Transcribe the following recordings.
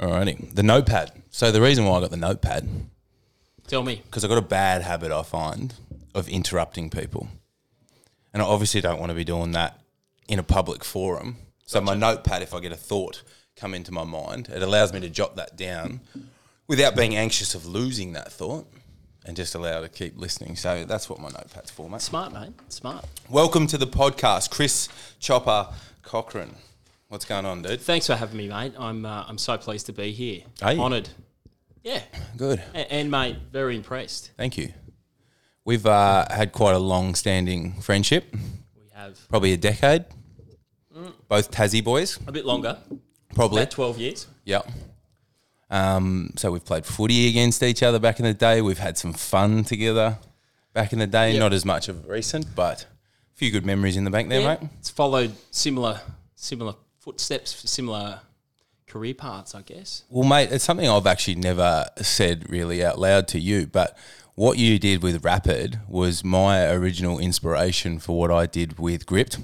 Alrighty, the notepad. So the reason why I got the notepad. Tell me. Because I got a bad habit, I find, of interrupting people. And I obviously don't want to be doing that in a public forum. So my notepad, if I get a thought come into my mind, it allows me to jot that down without being anxious of losing that thought and just allow to keep listening. So that's what my notepad's for, mate. Smart, mate. Smart. Welcome to the podcast, Chris Chopper Cochrane. What's going on, dude? Thanks for having me, mate. I'm so pleased to be here. Are you? Honoured. Yeah. Good. And, mate, very impressed. Thank you. We've had quite a long-standing friendship. We have. Probably a decade. Mm. Both Tassie boys. A bit longer. Probably. About 12 years. Yep. So we've played footy against each other back in the day. We've had some fun together back in the day. Yep. Not as much of recent, but a few good memories in the bank there, mate. It's followed similar footsteps for similar career paths, I guess. Well, mate, it's something I've actually never said really out loud to you, but what you did with Rapid was my original inspiration for what I did with Gript,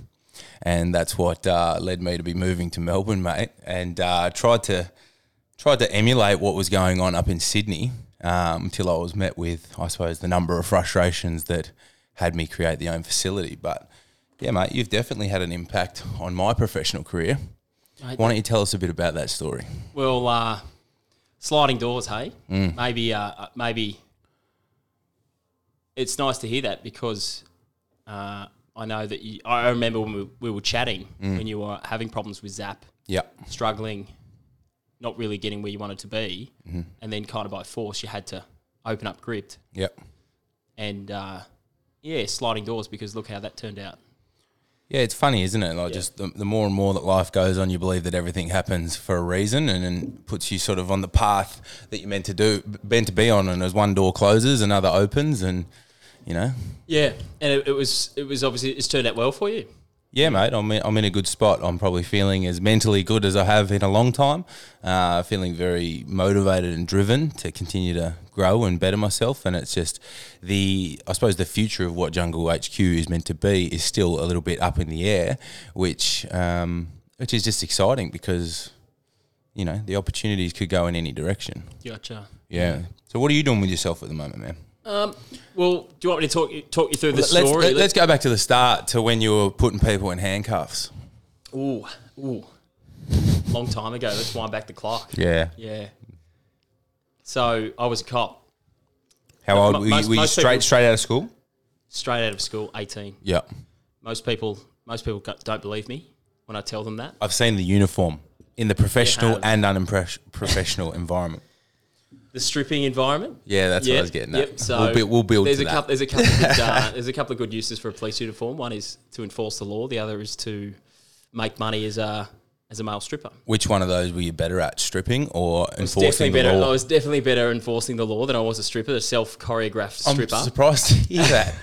and that's what led me to be moving to Melbourne, mate, and tried to emulate what was going on up in Sydney until I was met with, I suppose, the number of frustrations that had me create the own facility. But, yeah, mate, you've definitely had an impact on my professional career. Mate, why don't you tell us a bit about that story? Well, sliding doors, hey? Mm. Maybe it's nice to hear that because I know that I remember when we were chatting when you were having problems with Zap, struggling, not really getting where you wanted to be, and then kind of by force you had to open up Gript. Yep. And, sliding doors, because look how that turned out. Yeah, it's funny, isn't it? Like just the more and more that life goes on, you believe that everything happens for a reason and puts you sort of on the path that you're meant to be on. And as one door closes, another opens, and you know. Yeah, and it was obviously it's turned out well for you. Yeah, mate, I'm in a good spot. I'm probably feeling as mentally good as I have in a long time. Feeling very motivated and driven to continue to grow and better myself. And it's just I suppose the future of what Jungle HQ is meant to be is still a little bit up in the air, which is just exciting because, you know, the opportunities could go in any direction. Gotcha. Yeah. So what are you doing with yourself at the moment, man? Well, do you want me to talk you through the story? Let's go back to the start, to when you were putting people in handcuffs. Ooh. Long time ago. Let's wind back the clock. Yeah. So I was a cop. How old? Were you straight out of school? Straight out of school, 18. Yeah. Most people don't believe me when I tell them that. I've seen the uniform in the professional and unprofessional environment. The stripping environment. Yeah, that's what I was getting at. Yep. So we'll build to that. There's a couple of good uses for a police uniform. One is to enforce the law. The other is to make money as a male stripper. Which one of those were you better at, stripping or enforcing the law? I was definitely better enforcing the law than I was a stripper, a self-choreographed stripper. I'm surprised to hear that.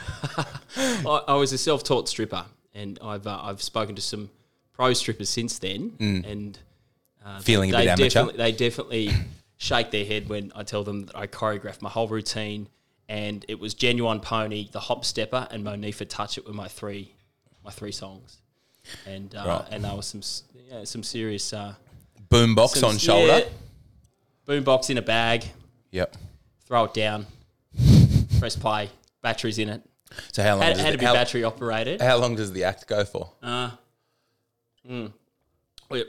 I was a self-taught stripper, and I've spoken to some pro strippers since then. Mm. And feeling a bit amateur? They definitely... shake their head when I tell them that I choreographed my whole routine, and it was Genuine Pony, The Hop Stepper, and Monifa Touch It were my three songs, and and there was some serious boombox on shoulder, boombox in a bag, throw it down, press play, batteries in it. So how long had to be battery operated? How long does the act go for?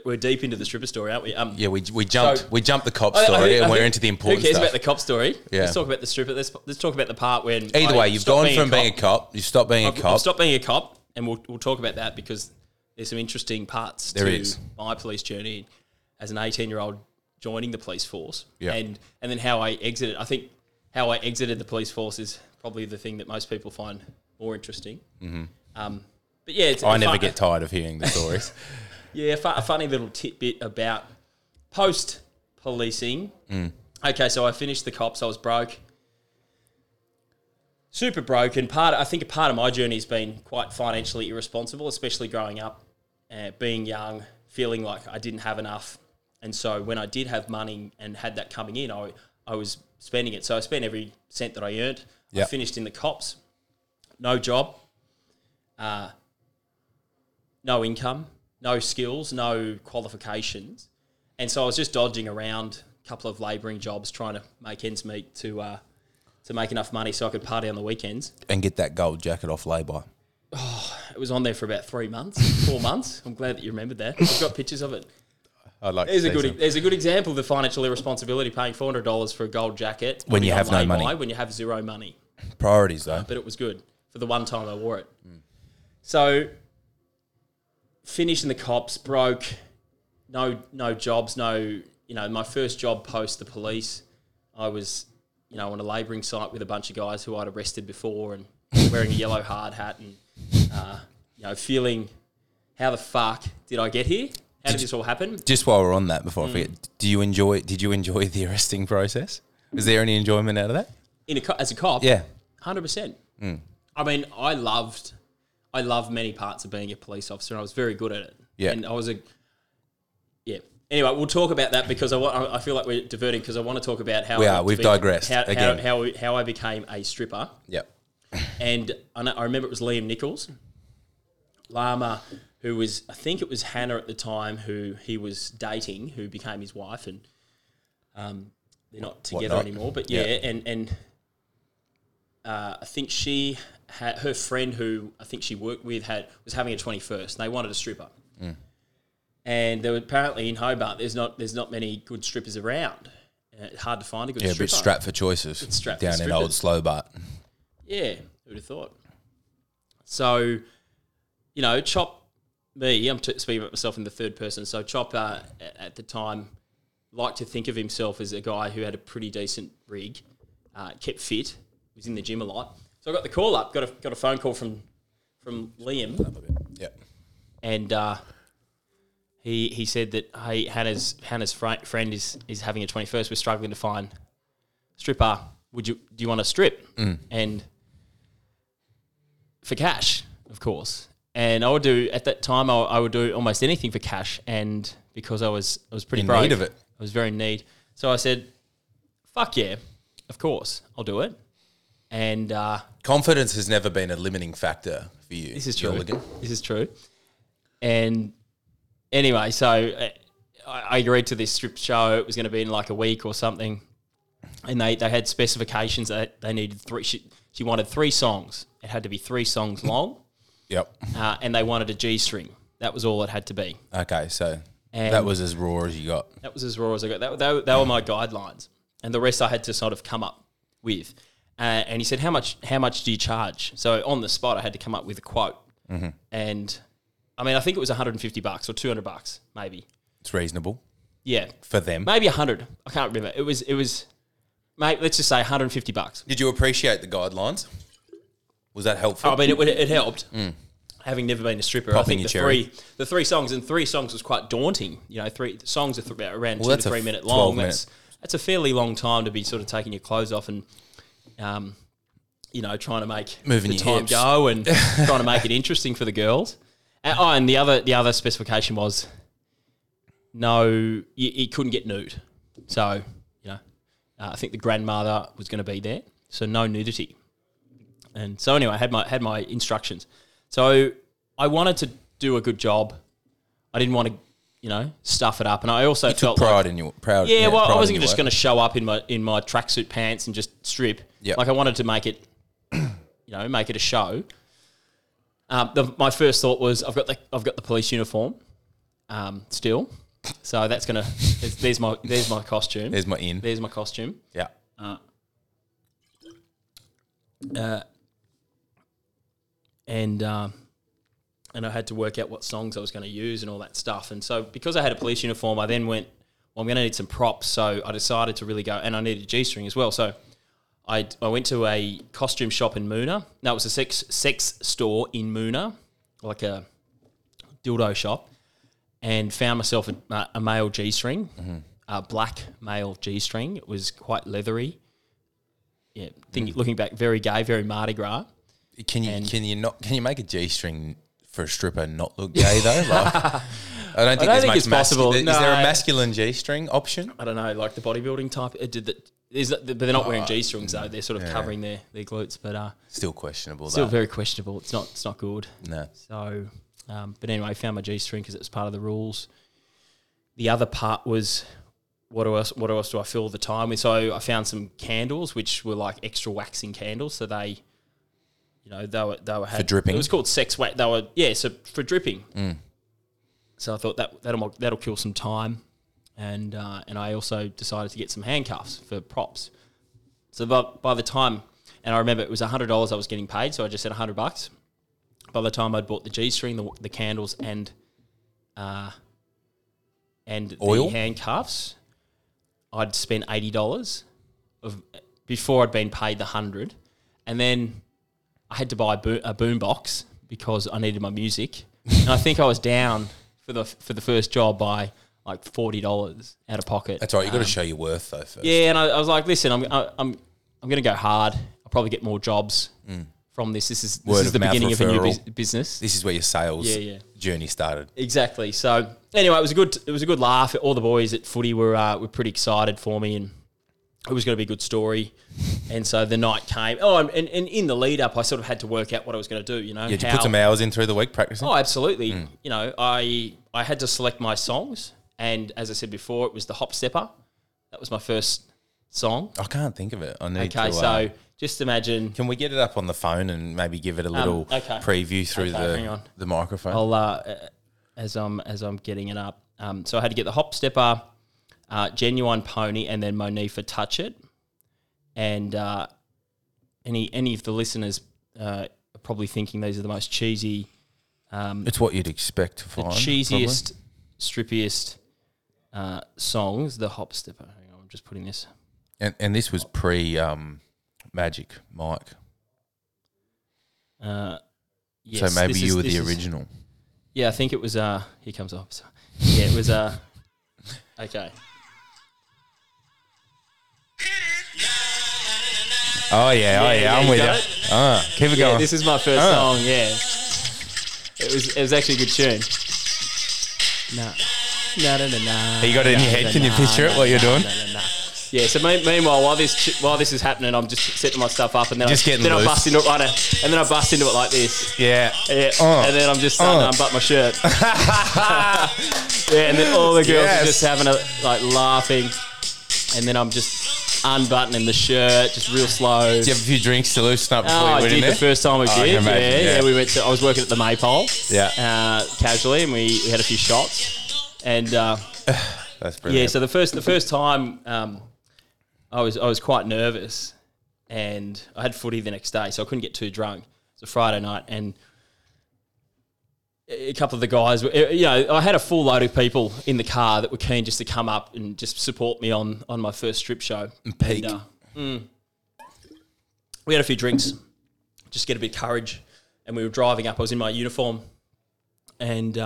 We're deep into the stripper story, aren't we? We jumped the cop story, and we're into the important stuff. Who cares about the cop story? Yeah. Let's talk about the stripper. Let's talk about the part when you've gone from being a cop, you've stopped being a cop. I've stopped being a cop, and we'll talk about that because there's some interesting parts to my police journey as an 18-year-old joining the police force, and then how I exited. I think how I exited the police force is probably the thing that most people find more interesting. Mm-hmm. But yeah, I never get tired of hearing the stories. Yeah, a funny little tidbit about post-policing. Mm. Okay, so I finished the cops. I was broke, super broke, and I think a part of my journey has been quite financially irresponsible, especially growing up, being young, feeling like I didn't have enough. And so when I did have money and had that coming in, I was spending it. So I spent every cent that I earned. Yep. I finished in the cops, no job, no income. No skills, no qualifications, And so I was just dodging around a couple of labouring jobs trying to make ends meet to make enough money so I could party on the weekends. And get that gold jacket off Labour. Oh, it was on there for about 3 months, 4 months. I'm glad that you remembered that. I've got pictures of it. I'd like there's to see some. There's a good example of the financial irresponsibility, paying $400 for a gold jacket. When you have no money. When you have zero money. Priorities, though. But it was good for the one time I wore it. Mm. So, finishing the cops, broke, no jobs, no, you know, my first job post the police, I was, you know, on a labouring site with a bunch of guys who I'd arrested before and wearing a yellow hard hat and, you know, feeling, how the fuck did I get here? How did this all happen? Just while we're on that, before I forget, did you enjoy the arresting process? Was there any enjoyment out of that? As a cop? Yeah. 100%. Mm. I mean, I loved many parts of being a police officer, and I was very good at it. Yeah. And I was yeah. Anyway, we'll talk about that because I feel like we're diverting because I want to talk about how... We've digressed again. How I became a stripper. Yep. And I remember it was Liam Nichols, Lama, who was, I think it was Hannah at the time, who he was dating, who became his wife, and they're not together anymore. But I think she had her friend who I think she worked with was having a 21st. And they wanted a stripper, and there were apparently in Hobart there's not many good strippers around. It's hard to find a good stripper. Yeah, a bit strapped for choices. It's strapped down in old Slowbart. Yeah, who'd have thought? So, you know, Chop. Me, I'm speaking about myself in the third person. So Chopper, at the time, liked to think of himself as a guy who had a pretty decent rig, kept fit, was in the gym a lot. So I got the call up, got a phone call from Liam. Yeah. And he said that, hey, Hannah's friend is having a 21st. We're struggling to find stripper. Do you want to strip? And for cash, of course. And I would do, at that time, I would do almost anything for cash, and because I was pretty broke. In need of it. I was very in need. So I said, fuck yeah, of course, I'll do it. And confidence has never been a limiting factor for you. This is true. Gilligan. This is true. And anyway, so I agreed to this strip show. It was going to be in like a week or something. And they had specifications that they needed three. She wanted three songs. It had to be 3 songs long. Yep. And they wanted a G-string. That was all it had to be. Okay, so that was as raw as you got. That was as raw as I got. They were my guidelines. And the rest I had to sort of come up with. And he said, how much do you charge? So on the spot, I had to come up with a quote. Mm-hmm. And, I mean, I think it was $150 or $200 maybe. It's reasonable. Yeah. For them. Maybe 100. I can't remember. It was mate, let's just say $150. Did you appreciate the guidelines? Was that helpful? I mean, it helped. Mm. Having never been a stripper, popping I think the three songs, and 3 songs was quite daunting. You know, 3 songs are around 2 to 3 minutes long. That's a fairly long time to be sort of taking your clothes off and, you know, trying to make moving the time hips. Go and trying to make it interesting for the girls. And the other specification was no, you couldn't get nude. So, you know, I think the grandmother was going to be there, so no nudity. And so anyway, I had my instructions. So I wanted to do a good job. I didn't want to, you know, stuff it up. And I also felt pride in your proud. Yeah, well, I wasn't just going to show up in my tracksuit pants and just strip. Yep. Like I wanted to make it, you know, make it a show. My first thought was I've got the police uniform, still, so that's gonna. There's my costume. There's my in. There's my costume. Yeah. And I had to work out what songs I was going to use and all that stuff. And so because I had a police uniform, I then went, well, I'm going to need some props. So I decided to really go, and I needed a G-string as well. So I went to a costume shop in Moona. No, it was a sex store in Moona, like a dildo shop, and found myself a male G-string, a black male G-string. It was quite leathery. Yeah, looking back, very gay, very Mardi Gras. Can you make a G-string for a stripper not look gay though? Like, I don't think it's possible. Is there a masculine G-string option? I don't know, like the bodybuilding type. But they're not wearing G-strings though. They're sort of covering their glutes. But still questionable. Still very questionable. It's not good. No. So, but anyway, I found my G-string because it was part of the rules. the other part was what else do I fill the time with? So I found some candles which were like extra waxing candles, so they, you know, they were for dripping. It was called sex wax. They were so for dripping. Mm. So I thought that'll kill some time, and I also decided to get some handcuffs for props. So by the time, and I remember it was $100 I was getting paid, so I just said $100. By the time I'd bought the G-string, the candles, and oil, the handcuffs, I'd spent $80 before I'd been paid the $100, and then I had to buy a boombox because I needed my music, and I think I was down for the first job by like $40 out of pocket. That's all right. You've got to show your worth though first. Yeah, and I was like, listen, I'm going to go hard. I'll probably get more jobs from this. This is the beginning of a new business. This is where your sales journey started. Exactly. So anyway, it was a good laugh. All the boys at footy were pretty excited for me, and it was going to be a good story. And so the night came. Oh, and in the lead up, I sort of had to work out what I was going to do. You know, did you put some hours in through the week practicing? Oh, absolutely. Mm. You know, I had to select my songs. And as I said before, it was the Hop Stepper. That was my first song. I can't think of it. I need to. Okay, so just imagine. Can we get it up on the phone and maybe give it a little preview through the microphone? I'll as I'm getting it up. So I had to get the Hop Stepper, Genuine Pony, and then Monifa Touch It. And any of the listeners are probably thinking these are the most cheesy. It's what you'd expect to find. The cheesiest, strippiest. Songs, the Hop Stepper. Hang on, I'm just putting this. And this was pre Magic Mike. Yes. So maybe you were the original. I think it was. Here comes the Hop Stepper. Yeah, it was. Okay. Oh yeah, I'm with you. Keep it going. This is my first song. Yeah. It was actually a good tune. No. You got it in your head? Can you picture it while you're doing? Yeah, so meanwhile, while this is happening, I'm just setting my stuff up, and then I bust into it and then I bust into it like this. Yeah. And then I'm just starting to unbutton my shirt. Yeah, and then all the girls are just having laughing, and then I'm just unbuttoning the shirt, just real slow. Did you have a few drinks to loosen up before you went in there? I did the first time we did. Yeah, we went to. I was working at the Maypole. Yeah. Casually, and we had a few shots. And that's brilliant. Yeah, so the first time I was quite nervous, and I had footy the next day, so I couldn't get too drunk. It was a Friday night, and a couple of the guys, you know, I had a full load of people in the car that were keen just to come up and just support me on my first strip show. Peak. We had a few drinks, just get a bit of courage, and we were driving up. I was in my uniform, and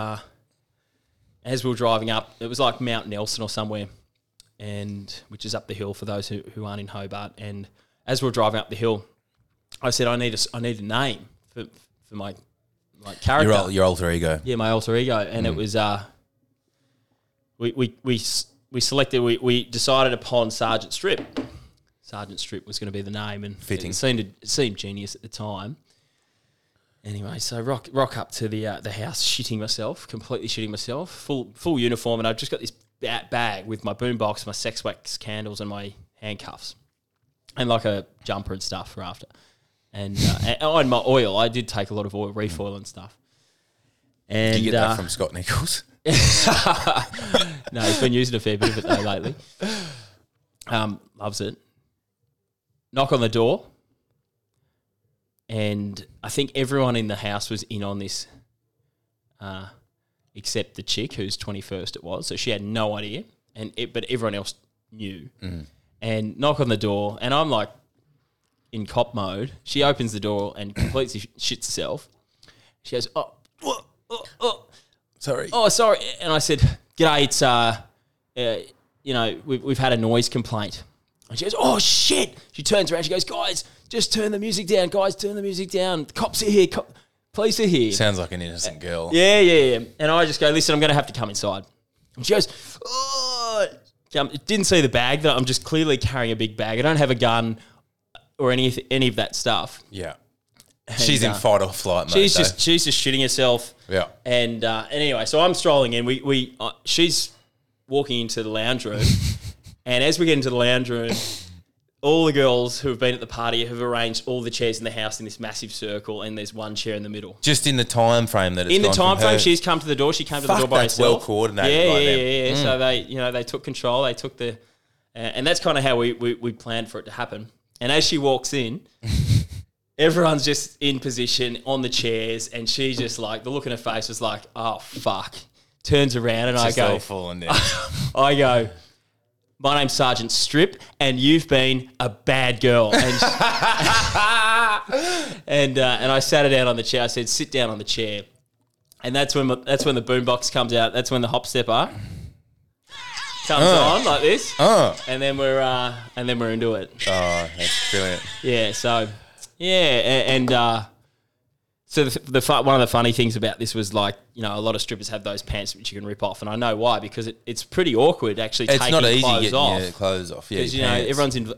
as we were driving up, it was like Mount Nelson or somewhere, and which is up the hill for those who aren't in Hobart. And as we were driving up the hill, I said, I need a name for my character. Your alter ego. Yeah, my alter ego. And it was we decided upon Sergeant Strip. Sergeant Strip was going to be the name, and fitting. It seemed genius at the time. Anyway, so rock up to the house, completely shitting myself, full uniform, and I've just got this bag with my boombox, my sex wax candles, and my handcuffs, and like a jumper and stuff for after, and my oil. I did take a lot of oil, reef oil and stuff. And did you get that from Scott Nichols? No, he's been using a fair bit of it though lately. Loves it. Knock on the door. And I think everyone in the house was in on this, except the chick whose 21st it was. So she had no idea, but everyone else knew. Mm. And knock on the door, and I'm like in cop mode. She opens the door and completely shits herself. She goes, oh, sorry. Oh, sorry. And I said, g'day, it's, you know, we've had a noise complaint. And she goes, oh, shit. She turns around. She goes, guys, just turn the music down. Guys, turn the music down. The cops are here. Police are here. Sounds like an innocent girl. Yeah. And I just go, listen, I'm going to have to come inside. And she goes, oh. Didn't see the bag. I'm just clearly carrying a big bag. I don't have a gun or any of that stuff. Yeah. And she's in fight or flight mode. She's just shitting herself. Yeah. And anyway, so I'm strolling in. She's walking into the lounge room. And as we get into the lounge room, all the girls who have been at the party have arranged all the chairs in the house in this massive circle, and there's one chair in the middle. Just in the time frame that it's in the time frame, she's come to the door. She came to the door by herself. Well coordinated. Yeah. Mm. So they, you know, they took control. They took the, and that's kind of how we planned for it to happen. And as she walks in, everyone's just in position on the chairs, and she just like the look in her face was like, oh fuck. Turns around and I go, falling down. I go, my name's Sergeant Strip, and you've been a bad girl. And, and I sat her down on the chair. I said, sit down on the chair. And that's when the boombox comes out. That's when the hop stepper comes on like this. And then we're into it. Oh, that's brilliant. Yeah. So yeah, so one of the funny things about this was like, you know, a lot of strippers have those pants which you can rip off, and I know why, because it's pretty awkward actually taking clothes off. It's not easy getting your clothes off. Because, you know,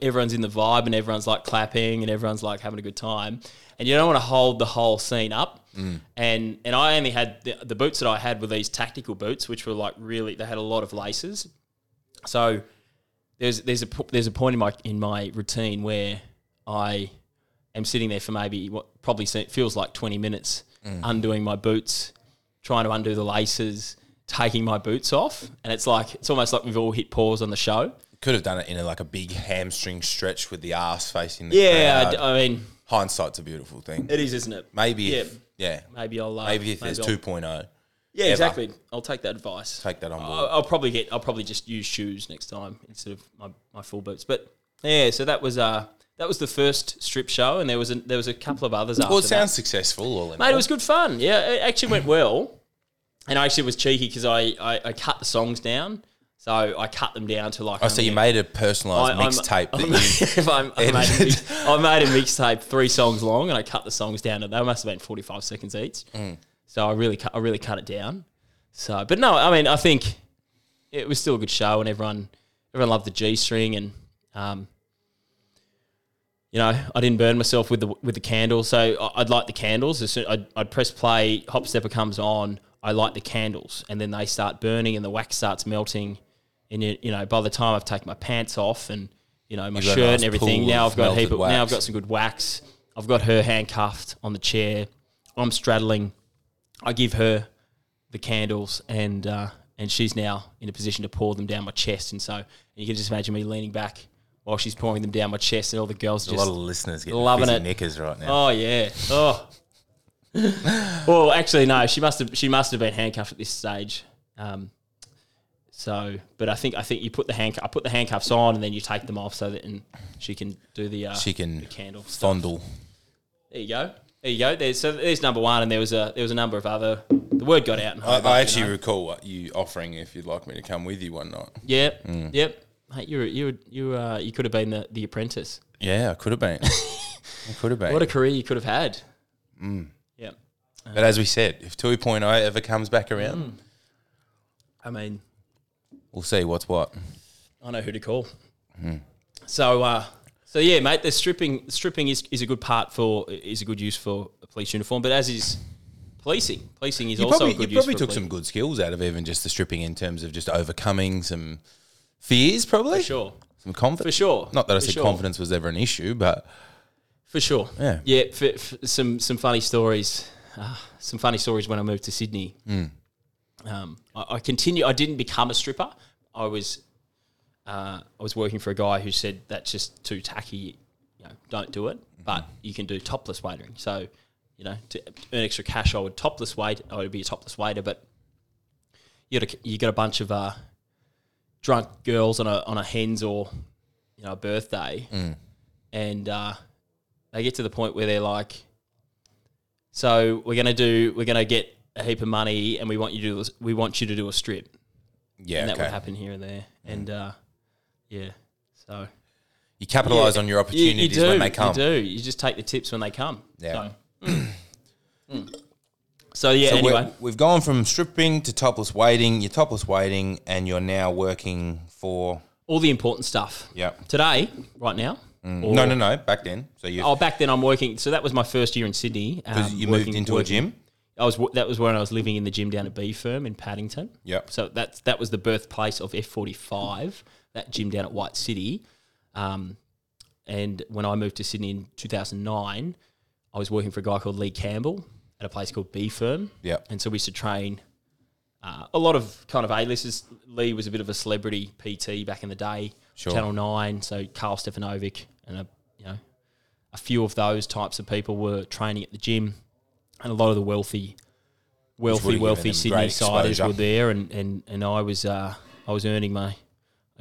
everyone's in the vibe and everyone's like clapping and everyone's like having a good time, and you don't want to hold the whole scene up. Mm. And I only had the boots that I had were these tactical boots, which were like really, they had a lot of laces. So there's a point in my routine where I am sitting there for maybe what probably feels like 20 minutes undoing my boots, trying to undo the laces, taking my boots off. And it's like, it's almost like we've all hit pause on the show. Could have done it in a big hamstring stretch with the ass facing the crowd. Yeah, I mean, hindsight's a beautiful thing. It is, isn't it? Maybe Maybe if there's 2.0. Yeah, exactly. I'll take that advice. Take that on board. I'll probably just use shoes next time instead of my full boots. But yeah, so that was the first strip show, and there was a couple of others after that. Well, it sounds successful. Mate, it was good fun. Yeah, it actually went well. And I actually was cheeky because I cut the songs down. So I cut them down to like... Oh, so you made a personalised mixtape. I made a mixtape 3 songs long, and I cut the songs down. And they must have been 45 seconds each. Mm. So I really cut it down. So, but no, I mean, I think it was still a good show, and everyone loved the G-string, and... you know, I didn't burn myself with the candle, so I'd light the candles. As soon I'd press play, hop stepper comes on, I light the candles, and then they start burning, and the wax starts melting. And you know, by the time I've taken my pants off, and you know, my shirt and everything, now I've got some good wax. I've got her handcuffed on the chair. I'm straddling. I give her the candles, and she's now in a position to pour them down my chest. And so you can just imagine me leaning back while she's pouring them down my chest, and all the girls just... A lot of listeners getting loving busy knickers right now. Oh, yeah. Oh. Well, actually, no, she must have been handcuffed at this stage. But I think I put the handcuffs on, and then you take them off so that she can do the the candle fondle stuff. There you go. There's number one, and there was a number of other... The word got out. I recall what you offering if you'd like me to come with you one night. Yep, yep. Mate, you could have been the apprentice. Yeah, I could have been. What a career you could have had. Mm. Yeah. But as we said, if 2.0 ever comes back around, I mean, we'll see what's what. I know who to call. Mm. So yeah, mate, the stripping is a good part is a good use for a police uniform, but as is policing. Policing is also a good use. You probably took some good skills out of even just the stripping in terms of just overcoming some fears, probably. For sure. Some confidence. For sure. Not that I said confidence was ever an issue, but... For sure. Yeah. Yeah, some funny stories. Some funny stories when I moved to Sydney. Mm. I didn't become a stripper. I was working for a guy who said, that's just too tacky, you know, don't do it. Mm-hmm. But you can do topless waitering. So, you know, to earn extra cash, I would be a topless waiter, but you got a bunch of... drunk girls on a hen's or, you know, a birthday, and they get to the point where they're like, "So we're gonna get a heap of money, and we want you to do a strip." Yeah, and that would happen here and there, and so you capitalise on your opportunities when they come. You do. You just take the tips when they come. Yeah. So anyway. We've gone from stripping to topless waiting. You're topless waiting, and you're now working for... All the important stuff. Yeah. Today, right now. Mm. No, back then. So back then I'm working. So that was my first year in Sydney. Because you moved into a gym? that was when I was living in the gym down at B-Firm in Paddington. Yeah. So that was the birthplace of F45, that gym down at White City. And when I moved to Sydney in 2009, I was working for a guy called Lee Campbell at a place called B-Firm. Yeah. And so we used to train a lot of kind of A-listers. Lee was a bit of a celebrity PT back in the day, sure. Channel 9, so Carl Stefanovic and a few of those types of people were training at the gym, and a lot of the wealthy Sydney siders were there, and I was earning a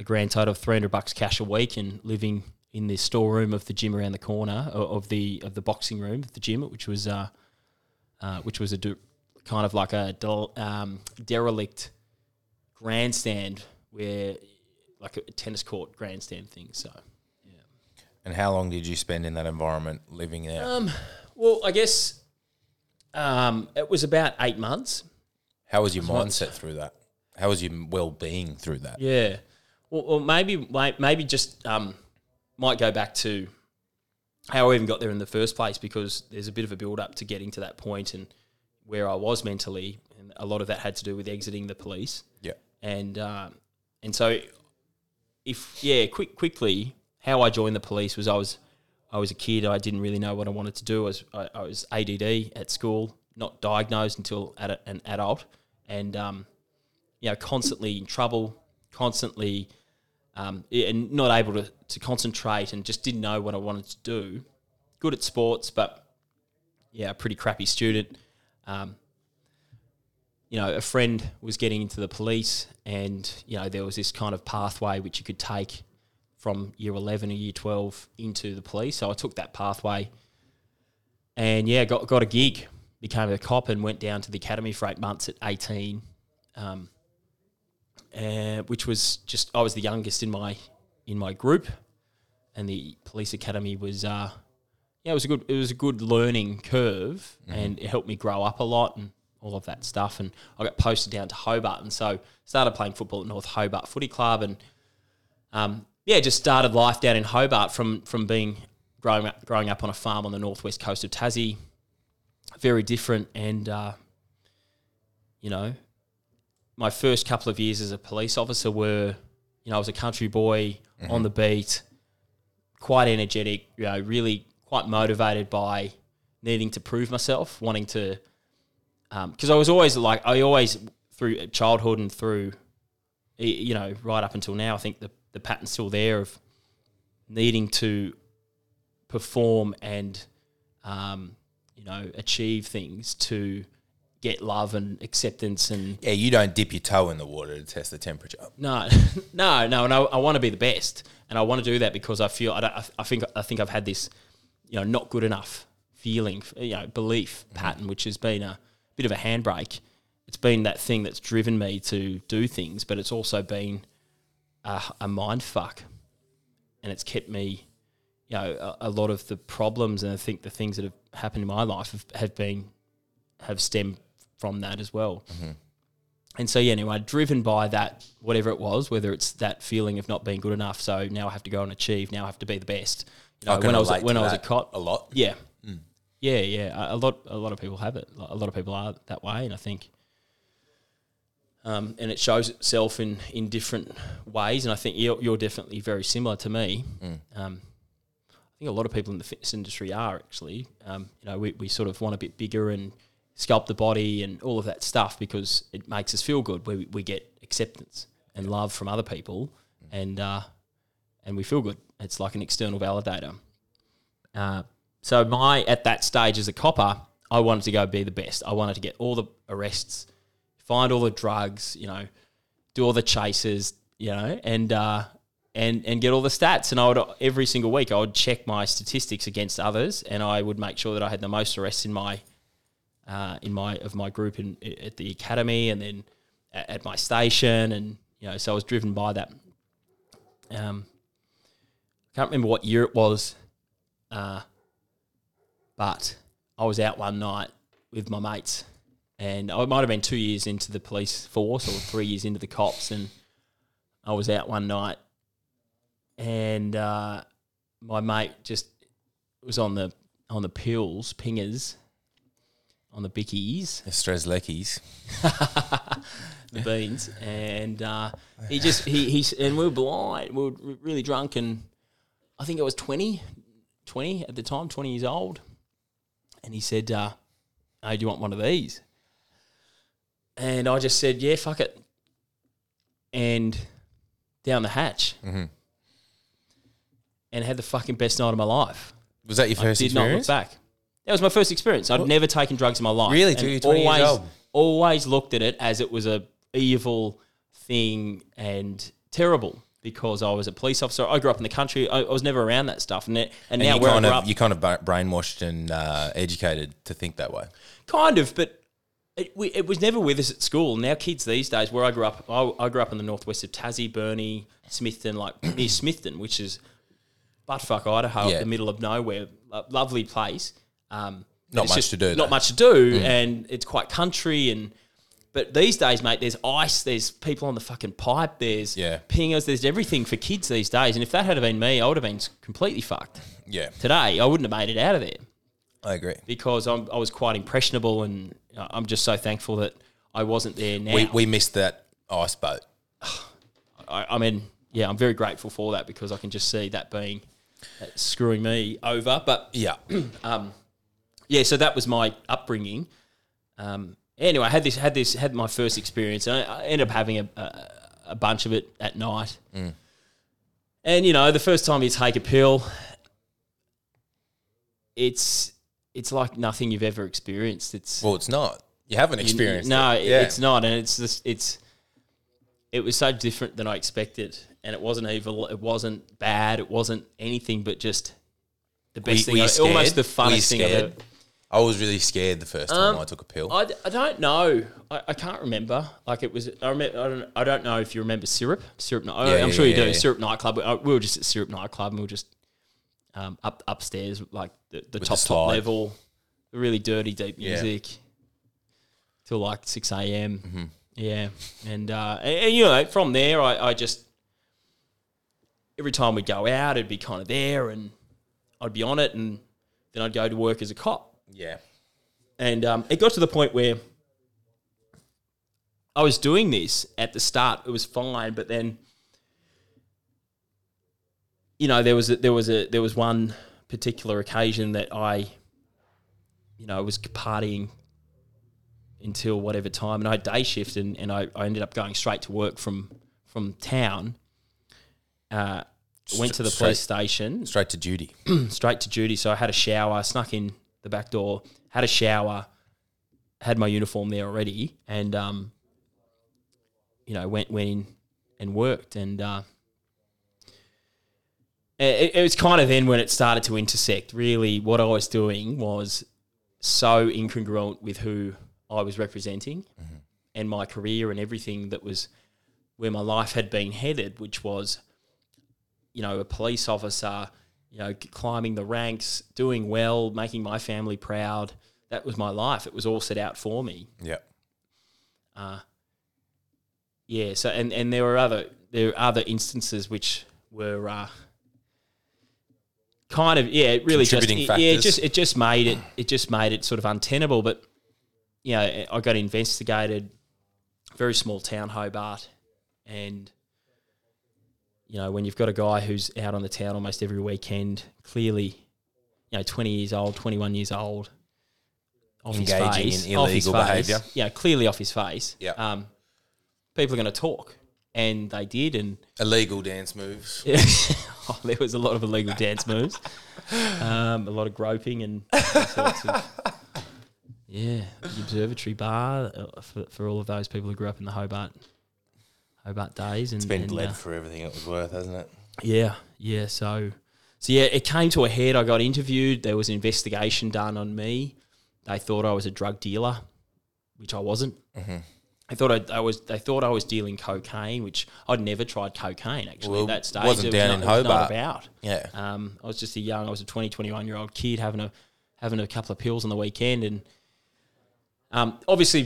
grand total of $300 cash a week and living in the storeroom of the gym around the corner of the boxing room of the gym, which was kind of like a derelict grandstand where like a tennis court grandstand thing. So. And how long did you spend in that environment living there? Well, I guess it was about 8 months. How was your mindset through that? How was your well-being through that? Yeah. Well, maybe just might go back to how I even got there in the first place, because there's a bit of a build-up to getting to that point and where I was mentally, and a lot of that had to do with exiting the police. Yeah. And so quickly... How I joined the police was I was a kid. I didn't really know what I wanted to do. I was ADD at school, not diagnosed until an adult, and constantly in trouble, constantly and not able to concentrate, and just didn't know what I wanted to do. Good at sports, but a pretty crappy student. A friend was getting into the police, and there was this kind of pathway which you could take from year 11 or year 12 into the police. So I took that pathway and, got a gig, became a cop, and went down to the academy for 8 months at 18, which was just – I was the youngest in my group, and the police academy was it was a good learning curve, mm-hmm. and it helped me grow up a lot and all of that stuff. And I got posted down to Hobart, and so started playing football at North Hobart Footy Club, and just started life down in Hobart from being growing up on a farm on the northwest coast of Tassie. Very different, and my first couple of years as a police officer were, I was a country boy, mm-hmm. on the beat, quite energetic, really quite motivated by needing to prove myself, wanting to, because I was always through childhood and through, right up until now, I think the pattern's still there of needing to perform and, achieve things to get love and acceptance. And yeah, you don't dip your toe in the water to test the temperature. No. And I want to be the best, and I want to do that because I feel I think I've had this, not good enough feeling, belief pattern, which has been a bit of a handbrake. It's been that thing that's driven me to do things, but it's also been a mind fuck, and it's kept me, a lot of the problems, and I think the things that have happened in my life have stemmed from that as well. Mm-hmm. And so, driven by that, whatever it was, whether it's that feeling of not being good enough, so now I have to go and achieve, now I have to be the best. When I was a cop, a lot, a lot of people have it. A lot of people are that way, and I think. And it shows itself in different ways, and I think you're definitely very similar to me. Mm. I think a lot of people in the fitness industry are actually. We sort of want a bit bigger and sculpt the body and all of that stuff because it makes us feel good. We get acceptance and love from other people, and we feel good. It's like an external validator. So at that stage as a copper, I wanted to go be the best. I wanted to get all the arrests, find all the drugs, do all the chases, and get all the stats. And I would every single week I would check my statistics against others, and I would make sure that I had the most arrests in my group at the academy, and then at my station, and so I was driven by that. I can't remember what year it was, but I was out one night with my mates. And I might have been 2 years into the police force or 3 years into the cops, and I was out one night, and my mate just was on the pills, pingers, on the bickies. The Strzeleckies. The beans. And he we were blind. We were really drunk, and I think I was 20 at the time, 20 years old. And he said, hey, do you want one of these? And I just said, yeah, fuck it. And down the hatch. Mm-hmm. And had the fucking best night of my life. Was that your first experience? I did not look back. That was my first experience. I'd never taken drugs in my life. Really? Dude, you're 20 years old. Always looked at it as it was a evil thing and terrible because I was a police officer. I grew up in the country. I was never around that stuff. And now where I grew up... You're kind of brainwashed and educated to think that way. Kind of, but it was never with us at school. Now kids these days, where I grew up, I grew up in the northwest of Tassie, Burnie, Smithton, like near Smithton, which is... Buttfuck, Idaho, yeah. The middle of nowhere, lovely place. Not much to do, and it's quite country. But these days, mate, there's ice, there's people on the fucking pipe, there's pingers, there's everything for kids these days. And if that had been me, I would have been completely fucked. Yeah, today I wouldn't have made it out of there. I agree, because I was quite impressionable, and I'm just so thankful that I wasn't there. Now we missed that ice boat. I mean, yeah, I'm very grateful for that because I can just see that being. Screwing me over, but yeah, so that was my upbringing. Anyway, I had my first experience, and I ended up having a bunch of it at night. Mm. And you know, the first time you take a pill, it's like nothing you've ever experienced. It's not. You haven't experienced. It's not, and it was so different than I expected. And it wasn't evil, it wasn't bad, it wasn't anything but just the best thing. Almost the funnest thing I've ever. I was really scared the first time I took a pill. I don't know. I can't remember. Like it was. I don't know if you remember Syrup. I'm sure you do. Yeah. Syrup Nightclub. We were just at Syrup Nightclub, and we were just upstairs, like the top level, really dirty deep music till like 6 a.m. Mm-hmm. Yeah, and you know, from there I just. Every time we'd go out, it'd be kind of there, and I'd be on it, and then I'd go to work as a cop. Yeah. And it got to the point where I was doing this at the start. It was fine, but then, you know, there was one particular occasion that I, you know, was partying until whatever time, and I had day shift, and I ended up going straight to work from town. Went to the police station. Straight to duty. Straight to duty. So I had a shower, snuck in the back door, had a shower, had my uniform there already, and, you know, went in and worked. And it was kind of then when it started to intersect. Really what I was doing was so incongruent with who I was representing and my career and everything that was where my life had been headed, which was... you know, a police officer, you know, climbing the ranks, doing well, making my family proud. That was my life. It was all set out for me. Yeah. So, and there were other instances which were kind of really contributing factors. It just made it sort of untenable. But you know, I got investigated. Very small town, Hobart, and. You know, when you've got a guy who's out on the town almost every weekend, clearly, you know, 20 years old, 21 years old, engaging in illegal behaviour. Yeah, clearly off his face. Yeah. People are going to talk, and they did. And illegal dance moves. Yeah. There was a lot of illegal dance moves. A lot of groping and all sorts of... Yeah, the Observatory Bar for all of those people who grew up in the Hobart days, and it's been bled for everything it was worth, hasn't it? Yeah. So it came to a head. I got interviewed. There was an investigation done on me. They thought I was a drug dealer, which I wasn't. Mm-hmm. They thought I was dealing cocaine, which I'd never tried cocaine actually at that stage. Wasn't down in Hobart. Yeah. I was a 21-year-old kid having a couple of pills on the weekend, and obviously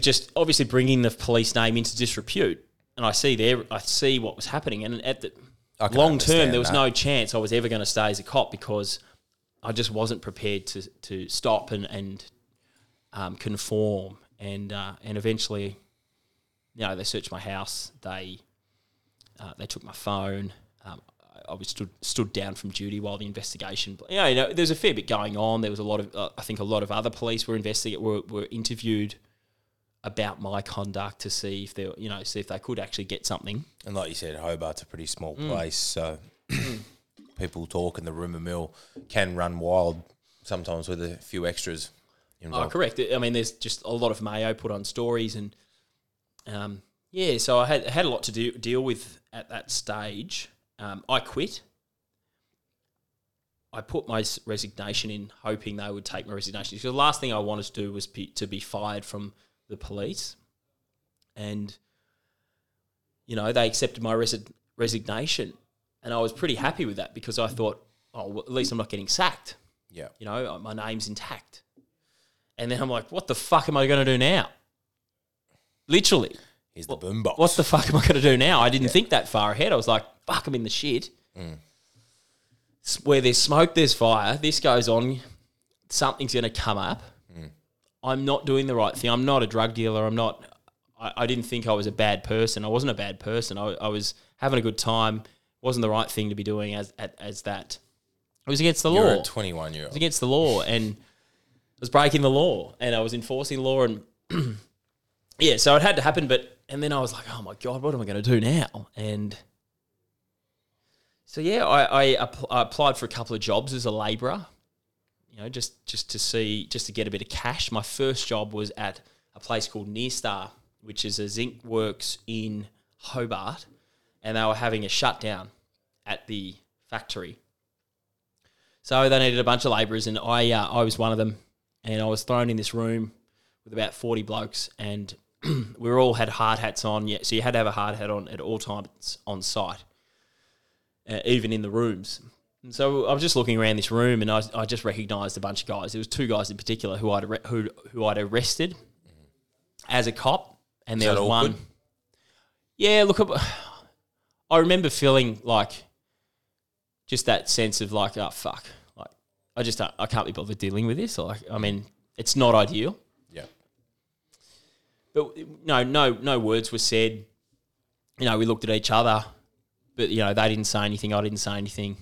bringing the police name into disrepute. And I see what was happening. And at the long term, there was no chance I was ever going to stay as a cop because I just wasn't prepared to stop and conform, and eventually, you know, they searched my house. They took my phone. I was stood down from duty while the investigation. You know, there was a fair bit going on. There was a lot of, I think, a lot of other police were interviewed about my conduct to see if they, you know, see if they could actually get something. And like you said, Hobart's a pretty small place, so people talk, and the rumour mill can run wild sometimes with a few extras involved. Oh, correct. I mean, there's just a lot of mayo put on stories, and yeah, so I had a lot to deal with at that stage. I quit. I put my resignation in, hoping they would take my resignation. Because the last thing I wanted to do was to be fired from the police. And, you know, they accepted my resignation. And I was pretty happy with that, because I thought, oh, well, at least I'm not getting sacked. Yeah. You know, my name's intact. And then I'm like, what the fuck am I going to do now? Literally. Here's the boombox. What the fuck am I going to do now? I didn't think that far ahead. I was like, fuck, I'm in the shit. Mm. Where there's smoke, there's fire. This goes on. Something's going to come up. Mm. I'm not doing the right thing. I'm not a drug dealer. I'm not. I didn't think I was a bad person. I wasn't a bad person. I was having a good time. Wasn't the right thing to be doing as that. It was against the law. You're a 21-year-old. It was against the law, and I was breaking the law, and I was enforcing law, and yeah, so it had to happen. And then I was like, oh, my God, what am I going to do now? And so, yeah, I applied for a couple of jobs as a labourer, you know, just to get a bit of cash. My first job was at a place called Nyrstar, which is a zinc works in Hobart, and they were having a shutdown at the factory. So they needed a bunch of labourers, and I was one of them, and I was thrown in this room with about 40 blokes, and we all had hard hats on. Yeah, so you had to have a hard hat on at all times on site, even in the rooms. And so I was just looking around this room, and I just recognised a bunch of guys. There was two guys in particular who I'd arrested as a cop, and there was one. Good? Yeah, look, I remember feeling like just that sense of like, oh fuck, like I can't be bothered dealing with this. Like, I mean, it's not ideal. But no words were said. You know, we looked at each other, but, you know, they didn't say anything. I didn't say anything.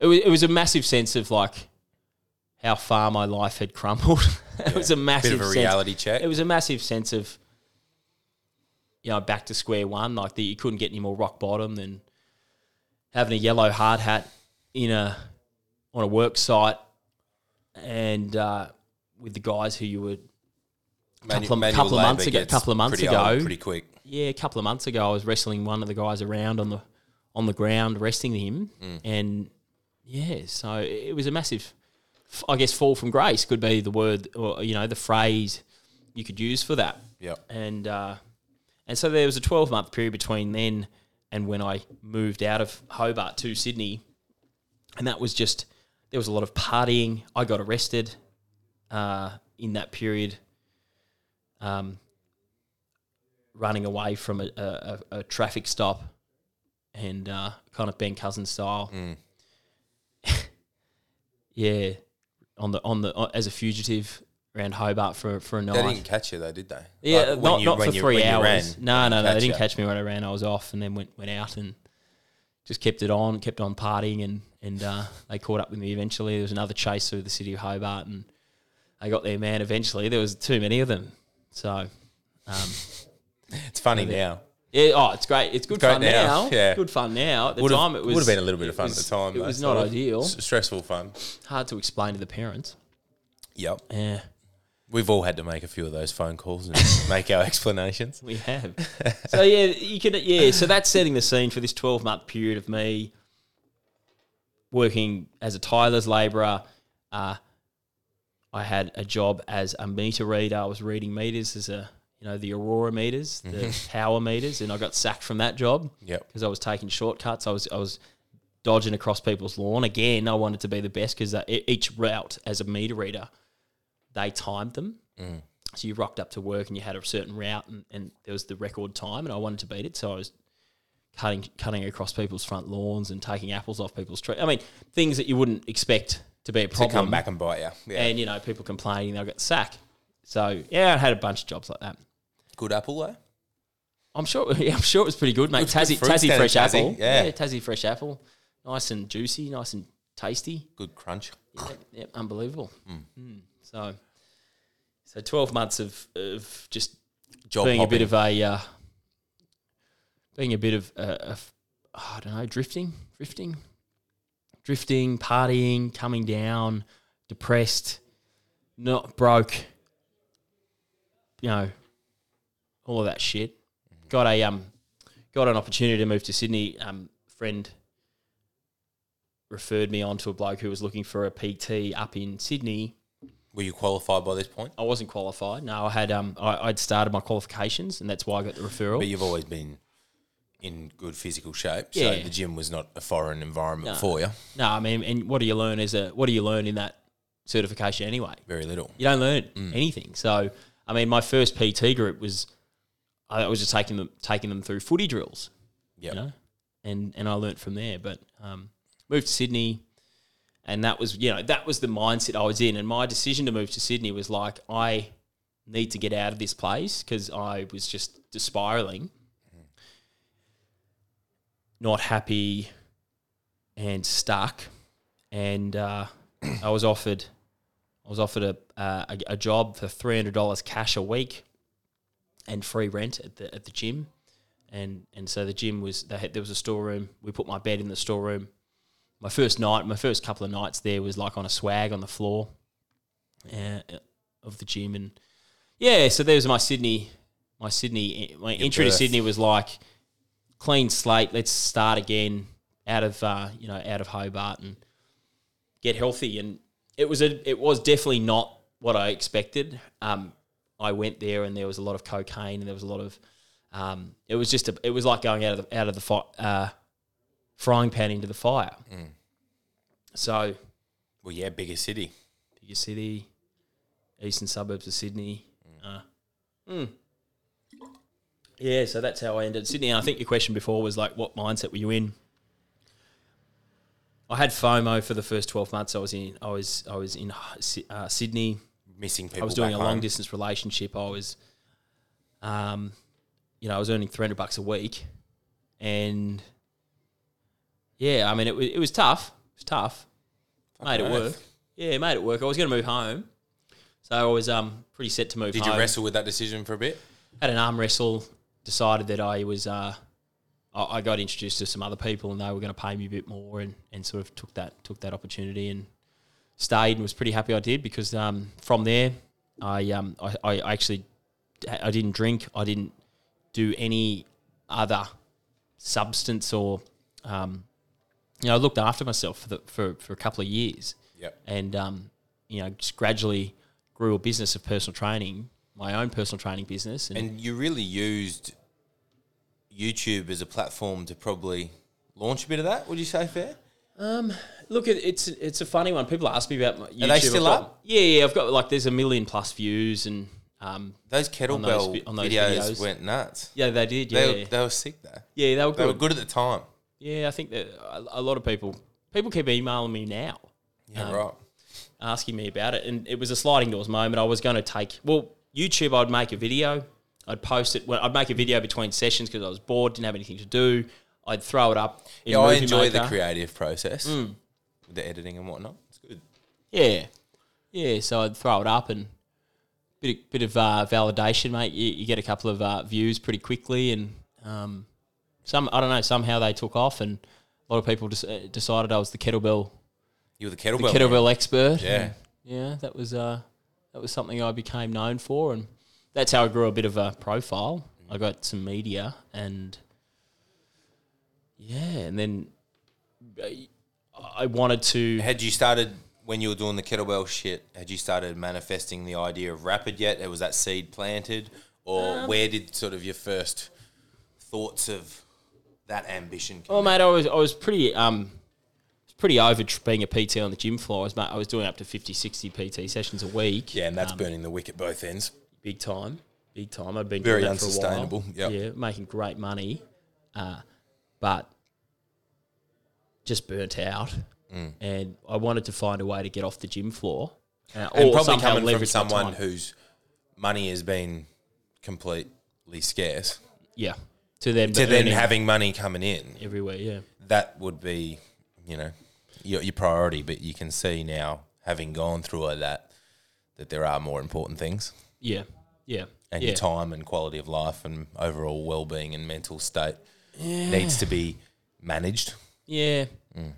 It was a massive sense of, like, how far my life had crumbled. It was a massive bit of a reality check. It was a massive sense of, you know, back to square one. Like, you couldn't get any more rock bottom than having a yellow hard hat on a work site and with the guys who you were – A couple of months ago, pretty quick. Yeah, a couple of months ago, I was wrestling one of the guys around on the ground, resting him, and yeah, so it was a massive, I guess, fall from grace could be the word, or, you know, the phrase you could use for that. Yeah, and so there was a 12-month period between then and when I moved out of Hobart to Sydney, and that was just there was a lot of partying. I got arrested in that period. Running away from a traffic stop and kind of Ben Cousins style, yeah, on the as a fugitive around Hobart for a night. They didn't catch you though, did they? Yeah, like not for 3 hours. No, they didn't catch me when I ran. I was off and then went out and just kept on partying and they caught up with me eventually. There was another chase through the city of Hobart and I got their man eventually. There was too many of them. So, it's funny now. Yeah, oh, it's great. It's good fun now. Yeah, good fun now. At the time, it would have been a little bit of fun at the time. It was not ideal. Stressful fun. Hard to explain to the parents. Yep. Yeah. We've all had to make a few of those phone calls and make our explanations. We have. So yeah, so that's setting the scene for this 12-month period of me working as a tiler's labourer. I had a job as a meter reader. I was reading meters as the Aurora meters, the power meters, and I got sacked from that job because I was taking shortcuts. I was dodging across people's lawn. Again, I wanted to be the best because each route as a meter reader, they timed them. Mm. So you rocked up to work and you had a certain route and there was the record time and I wanted to beat it. So I was cutting across people's front lawns and taking apples off people's trees. I mean, things that you wouldn't expect – to be a problem. To come back and bite you. Yeah. And, you know, people complaining, they'll get the sack. So, yeah, I had a bunch of jobs like that. Good apple, though? I'm sure it was pretty good, mate. Tassie fresh apple. Yeah, Tassie fresh apple. Nice and juicy, nice and tasty. Good crunch. Yep, unbelievable. Mm. So 12 months of just job being hopping. I don't know, drifting, partying, coming down, depressed, not broke, you know, all of that shit. Got an opportunity to move to Sydney. Friend referred me on to a bloke who was looking for a PT up in Sydney. Were you qualified by this point? I wasn't qualified. No, I had I'd started my qualifications, and that's why I got the referral. But you've always been in good physical shape, yeah. So the gym was not a foreign environment for you. No, I mean, and what do you learn in that certification anyway? Very little. You don't learn anything. So, I mean, my first PT group was. I was just taking them through footy drills, yep. You know, and I learnt from there. But moved to Sydney, and that was the mindset I was in. And my decision to move to Sydney was like, I need to get out of this place because I was just spiralling, not happy, and stuck. And I was offered a job for $300 cash a week. And free rent at the gym, and so the gym was there was a storeroom. We put my bed in the storeroom. My first couple of nights there was like on a swag on the floor of the gym, and yeah. So there was my entry to Sydney was like clean slate. Let's start again out of Hobart and get healthy. And it was definitely not what I expected. I went there and there was a lot of cocaine and there was a lot of, it was like going out of the frying pan into the fire. Mm. So, well, yeah, bigger city, eastern suburbs of Sydney. Yeah, so that's how I ended Sydney. And I think your question before was like, what mindset were you in? I had FOMO for the first 12 months. I was in Sydney. Missing people. I was doing a long distance relationship. I was, I was earning $300 a week, and yeah, I mean it was tough. It was tough. Made it work. Yeah, made it work. I was going to move home, so I was pretty set to move home. Did you wrestle with that decision for a bit? Had an arm wrestle. Decided that I was. I got introduced to some other people, and they were going to pay me a bit more, and sort of took that opportunity and. Stayed and was pretty happy I did because from there I didn't drink. I didn't do any other substance or I looked after myself for a couple of years. Yep. And just gradually grew a business of personal training, my own personal training business. And you really used YouTube as a platform to probably launch a bit of that, would you say, fair? Look, it's a funny one. People ask me about my YouTube. Are they still up? Yeah, I've got there's 1 million+ views and those kettlebell videos went nuts. Yeah, they did. Yeah, they were sick though. Yeah, they were. They were good at the time. Yeah, I think that a lot of people keep emailing me now. Yeah, right. Asking me about it, and it was a sliding doors moment. I was going to YouTube. I'd make a video, I'd post it. I'd make a video between sessions because I was bored, didn't have anything to do. I'd throw it up. Yeah, I enjoy the creative process with the editing and whatnot. It's good. Yeah. So I'd throw it up and bit of validation, mate. You get a couple of views pretty quickly, and somehow they took off, and a lot of people just decided I was the kettlebell. You were the kettlebell expert. Yeah, that was something I became known for, and that's how I grew a bit of a profile. I got some media and. Yeah, and then I wanted to... Had you started, when you were doing the kettlebell shit, had you started manifesting the idea of Rapid yet? Was that seed planted? Or where did sort of your first thoughts of that ambition come out? Mate, I was pretty over being a PT on the gym floor. I was doing up to 50, 60 PT sessions a week. Yeah, and that's burning the wick at both ends. Big time. I'd been doing that for a while. Very unsustainable, yeah. Yeah, making great money. But just burnt out. and I wanted to find a way to get off the gym floor. And probably coming from someone whose money has been completely scarce. Yeah. To then having money coming in. Everywhere, yeah. That would be, you know, your priority. But you can see now, having gone through all that there are more important things. Yeah, yeah. And your time and quality of life and overall well-being and mental state needs to be managed. Yeah.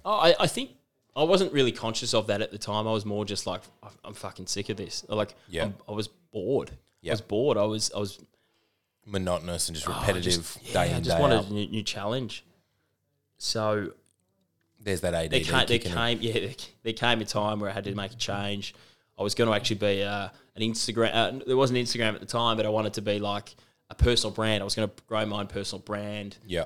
Oh, I think I wasn't really conscious of that at the time. I was more just like, I'm fucking sick of this. Like, I was bored. Yep. I was bored. I was monotonous and just repetitive day in, day out. I just wanted a new challenge. So there's that ADD. There came a time where I had to make a change. I was going to actually be an Instagram. There wasn't Instagram at the time, but I wanted to be like a personal brand. I was going to grow my own personal brand. Yeah.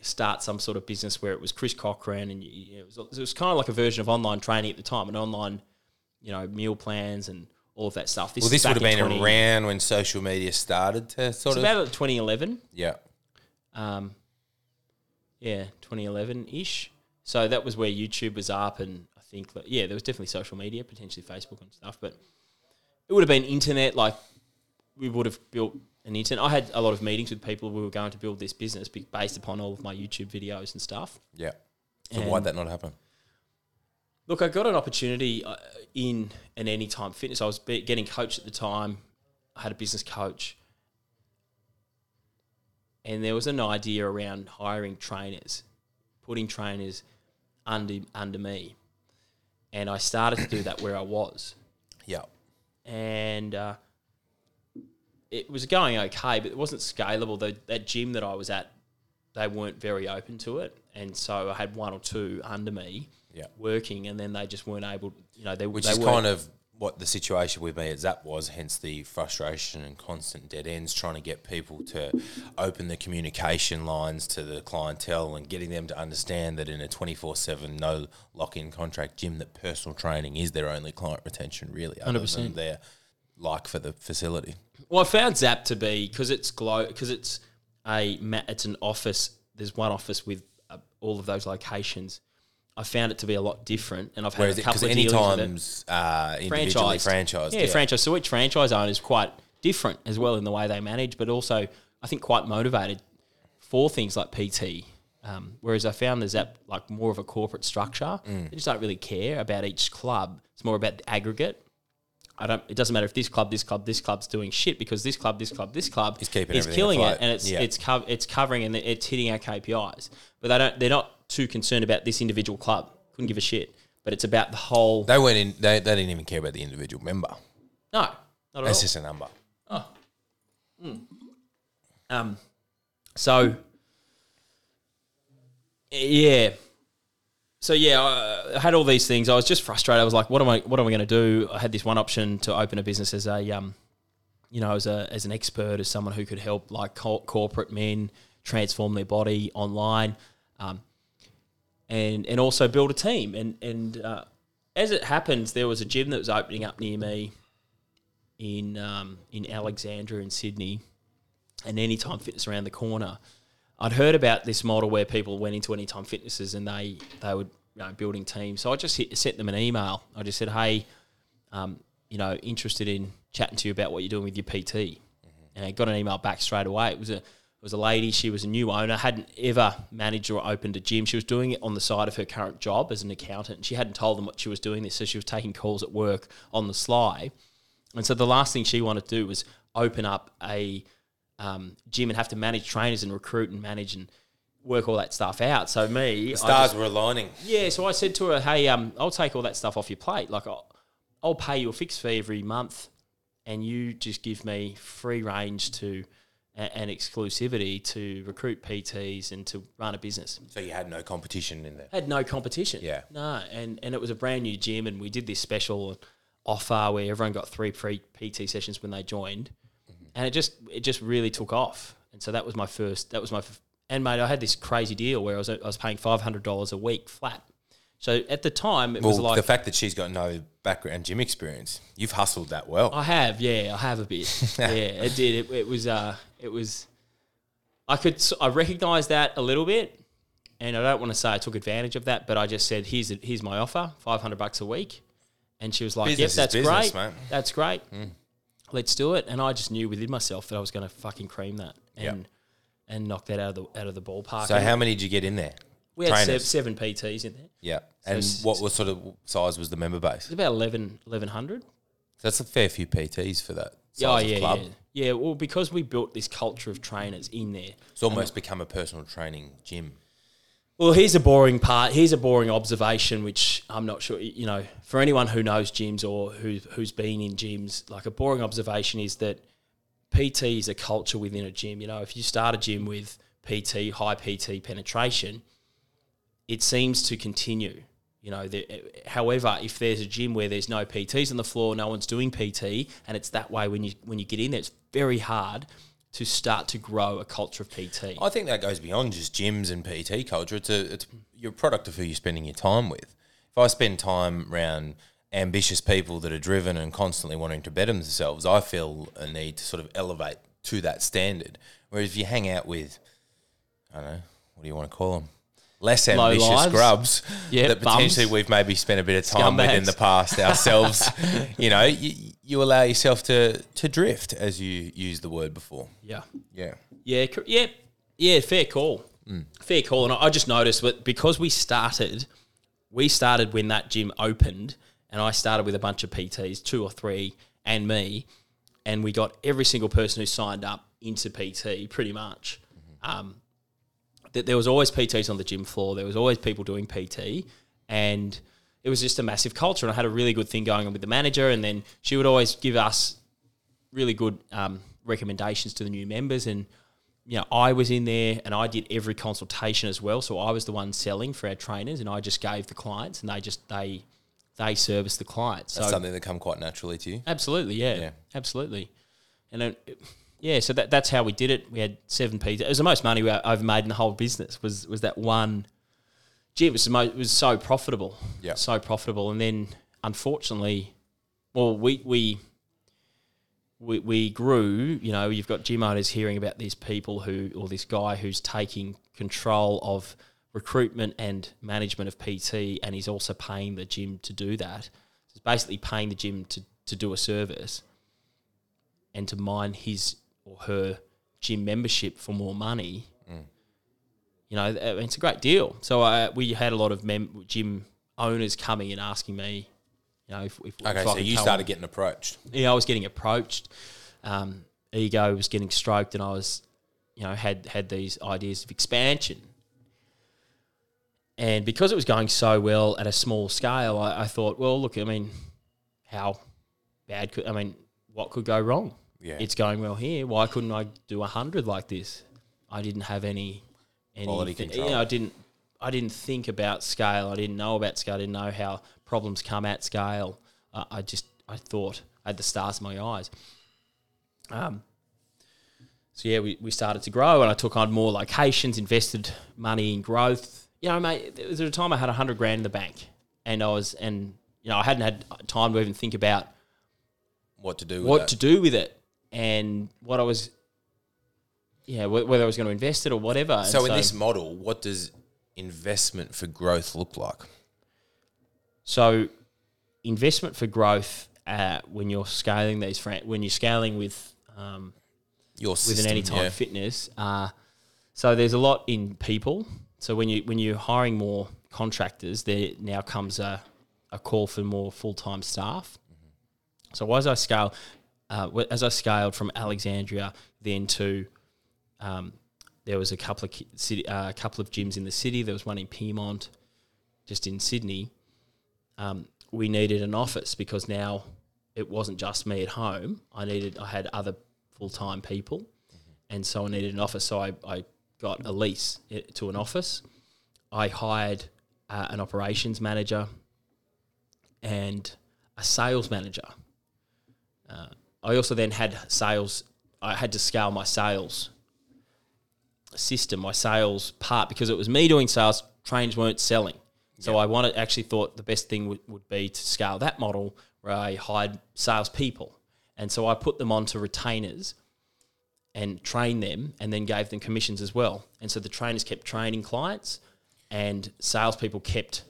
Start some sort of business where it was Chris Cochrane, and it was kind of like a version of online training at the time, and online, meal plans and all of that stuff. This would have been around when social media started to sort of. It's about 2011. Yeah. 2011-ish. So that was where YouTube was up, and I think that, there was definitely social media, potentially Facebook and stuff, but it would have been internet. Like, we would have built an internet. I had a lot of meetings with people. We were going to build this business based upon all of my YouTube videos and stuff. Yeah. So why'd that not happen? Look, I got an opportunity in an Anytime Fitness. I was getting coached at the time. I had a business coach. And there was an idea around hiring trainers, putting trainers under me. And I started to do that where I was. Yeah. And it was going okay, but it wasn't scalable. That gym that I was at, they weren't very open to it. And so I had one or two under me working, and then they just weren't able which is kind of what the situation with me at Zap was, hence the frustration and constant dead ends, trying to get people to open the communication lines to the clientele and getting them to understand that in a 24/7 no lock-in contract gym, that personal training is their only client retention, really, 100%. Other than their like for the facility. Well, I found Zap to be, because it's an office. There's one office with all of those locations. I found it to be a lot different, and I've had a couple of dealings with it. Because Anytime's individually franchised. Yeah, franchised. So each franchise owner is quite different as well in the way they manage, but also I think quite motivated for things like PT, whereas I found there's that like more of a corporate structure. They just don't really care about each club. It's more about the aggregate. It doesn't matter if this club's doing shit, because this club is killing it, and it's covering, and it's hitting our KPIs. But they're not too concerned about this individual club. Couldn't give a shit. But it's about the whole. They went in. They didn't even care about the individual member. No, not at all. That's just a number. Oh. Mm. I had all these things. I was just frustrated. I was like, what am I going to do? I had this one option to open a business as an expert, as someone who could help like corporate men transform their body online, and also build a team. And as it happens, there was a gym that was opening up near me in Alexandra in Sydney, and Anytime Fitness around the corner. I'd heard about this model where people went into Anytime Fitnesses and they would building teams. So I just sent them an email. I just said, hey, interested in chatting to you about what you're doing with your PT. And I got an email back straight away. It was a lady. She was a new owner, hadn't ever managed or opened a gym. She was doing it on the side of her current job as an accountant. She hadn't told them what she was doing this, so she was taking calls at work on the sly. And so the last thing she wanted to do was open up a gym and have to manage trainers and recruit and manage and work all that stuff out. So the stars were aligning. Yeah, so I said to her, hey, I'll take all that stuff off your plate. Like, I'll pay you a fixed fee every month, and you just give me free range to and exclusivity to recruit PTs and to run a business. So you had no competition in there? Had no competition. Yeah. No, and it was a brand new gym, and we did this special offer where everyone got 3 free PT sessions when they joined. And it just really took off, and so I had this crazy deal where I was paying $500 a week flat. So at the time, was like the fact that she's got no background gym experience. You've hustled that well. I have a bit. Yeah, it did. It was. I recognized that a little bit, And I don't want to say I took advantage of that, but I just said, here's my offer, $500 a week. And she was like, business yep, that's business, great. Mate. That's great. Mm. Let's do it. And I just knew within myself that I was going to fucking cream that and knock that out of the ballpark. So how many did you get in there? We had seven PTs in there. Yeah. So and what sort of size was the member base? It's about 1,100. So that's a fair few PTs for that size of club. Yeah, well, because we built this culture of trainers in there. It's almost become a personal training gym. Well, here's a boring part. Here's a boring observation, which I'm not sure, you know, for anyone who knows gyms or who's been in gyms, like a boring observation is that PT is a culture within a gym. You know, if you start a gym with PT, high PT penetration, it seems to continue. You know, however, if there's a gym where there's no PTs on the floor, no one's doing PT, and it's that way when you get in there, it's very hard to start to grow a culture of PT. I think that goes beyond just gyms and PT culture. It's your product of who you're spending your time with. If I spend time around ambitious people that are driven and constantly wanting to better themselves, I feel a need to sort of elevate to that standard. Whereas if you hang out with, I don't know, what do you want to call them? Less ambitious grubs that potentially we've maybe spent a bit of time with in the past ourselves. You know, you allow yourself to drift, as you used the word before. Yeah, fair call. Mm. Fair call. And I just noticed that because we started when that gym opened, and I started with a bunch of PTs, 2 or 3, and me, and we got every single person who signed up into PT pretty much. Mm-hmm. That there was always PTs on the gym floor. There was always people doing PT, and it was just a massive culture. And I had a really good thing going on with the manager, and then she would always give us really good recommendations to the new members. And, you know, I was in there and I did every consultation as well. So I was the one selling for our trainers, and I just gave the clients, and they serviced the clients. That's something that come quite naturally to you. Absolutely, yeah. Absolutely. And then... Yeah, so that's how we did it. We had 7 PTs. It was the most money I've made in the whole business was that one gym. It was so profitable. Yeah. So profitable. And then, unfortunately, well, we grew, you know, you've got gym owners hearing about these people this guy who's taking control of recruitment and management of PT, and he's also paying the gym to do that. So it's basically paying the gym to do a service and to mine his or her gym membership for more money. Mm. You know, it's a great deal. So we had a lot of gym owners coming and asking me, you know, if so you started getting approached. Yeah, I was getting approached. Ego was getting stroked, and I was, you know, had these ideas of expansion. And because it was going so well at a small scale, I thought, well, look, I mean, how bad could – I mean, what could go wrong? Yeah. It's going well here. Why couldn't I do 100 like this? I didn't have any quality control. You know, I didn't think about scale. I didn't know about scale. I didn't know how problems come at scale. I thought I had the stars in my eyes. So yeah, we started to grow, and I took on more locations, invested money in growth. You know, mate, there was a time I had 100 grand in the bank, and I hadn't had time to even think about what to do with it, and what I was, whether I was going to invest it or whatever. So in this model, what does investment for growth look like? So investment for growth when you're scaling these, when you're scaling with your system, with an Anytime Fitness. So there's a lot in people. So when you're hiring more contractors, there now comes a call for more full-time staff. So as I scaled from Alexandria, then to there was a couple of gyms in the city. There was one in Piedmont, just in Sydney. We needed an office because now it wasn't just me at home. I had other full-time people, and so I needed an office. So I got a lease to an office. I hired an operations manager and a sales manager. I also then had sales. I had to scale my sales system, my sales part, because it was me doing sales. Trains weren't selling, so I actually thought the best thing would be to scale that model where I hired salespeople, and so I put them onto retainers and trained them, and then gave them commissions as well. And so the trainers kept training clients, and salespeople kept,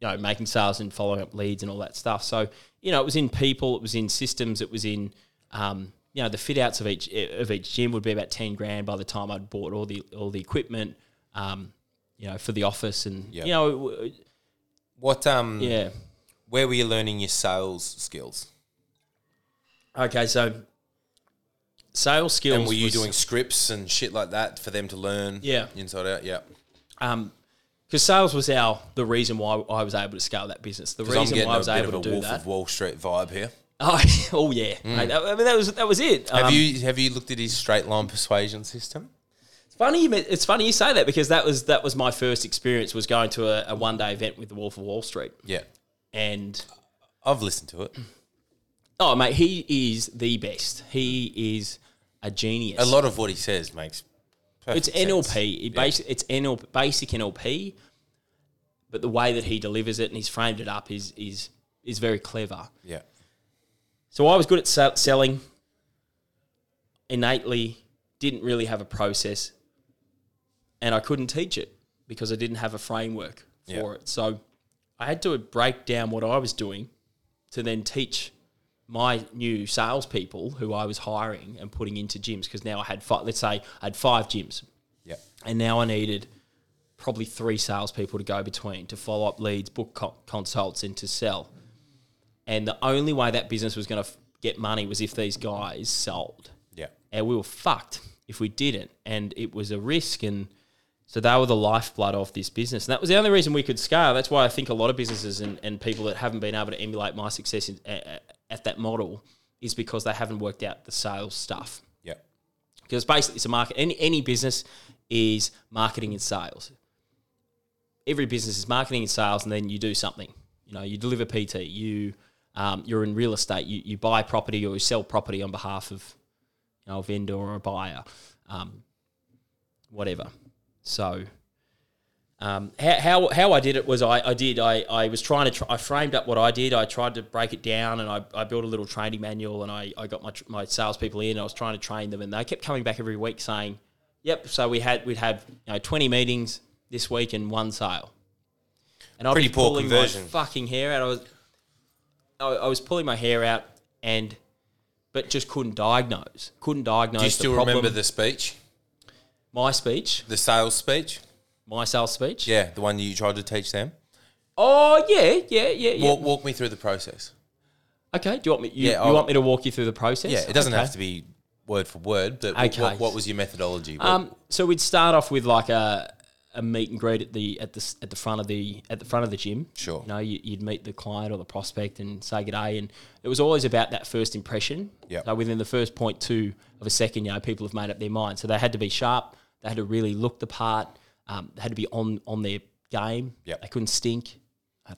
you know, making sales and following up leads and all that stuff. So, you know, it was in people, it was in systems, it was in, you know, the fit outs of each gym would be about 10 grand by the time I'd bought all the equipment, you know, for the office and, you know. Where were you learning your sales skills? Okay, so sales skills. And were you doing scripts and shit like that for them to learn? Yeah. Inside out, yeah. Because sales was the reason why I was able to scale that business. The reason why I was able to do that. I'm getting a bit of a Wolf of Wall Street vibe here. Oh yeah. Mm. Mate, I mean, that was it. Have you looked at his straight line persuasion system? It's funny you say that, because that was my first experience, was going to a one-day event with the Wolf of Wall Street. Yeah. And I've listened to it. Oh, mate, he is the best. He is a genius. A lot of what he says makes perfect sense. It's NLP. Basic NLP, but the way that he delivers it and he's framed it up is very clever. Yeah. So I was good at selling. Innately, didn't really have a process, and I couldn't teach it because I didn't have a framework for it. So I had to break down what I was doing to then teach my new salespeople who I was hiring and putting into gyms, because now I had five gyms. Yeah. And now I needed probably 3 salespeople to go between, to follow up leads, book consults, and to sell. And the only way that business was going to get money was if these guys sold. Yeah. And we were fucked if we didn't. And it was a risk. And so they were the lifeblood of this business. And that was the only reason we could scale. That's why I think a lot of businesses and people that haven't been able to emulate my success at that model is because they haven't worked out the sales stuff. Yeah. Because basically it's a market. Any business is marketing and sales. Every business is marketing and sales, and then you do something. You know, you deliver PT, you're in real estate, you buy property or you sell property on behalf of, you know, a vendor or a buyer, whatever. So how I did it was I framed up what I did. I tried to break it down, and I built a little training manual, and I got my salespeople in. I was trying to train them, and they kept coming back every week saying, "Yep." So we'd have 20 meetings this week and 1 sale, and I'd be pulling my fucking hair out. I was pulling my hair out, but just couldn't diagnose. Do you still remember the speech? My speech? The sales speech? My sales speech? Yeah, the one you tried to teach them? Oh, yeah. Walk me through the process. Okay, do you want me you want me to walk you through the process? Yeah, it doesn't have to be word for word, but okay. What was your methodology? So we'd start off with like a meet and greet at the front of the gym. Sure. You know, you'd meet the client or the prospect and say good day, and it was always about that first impression. Yeah. So within the first 0.2 of a second, you know, people have made up their mind. So they had to be sharp. They had to really look the part. They had to be on their game. Yeah. They couldn't stink.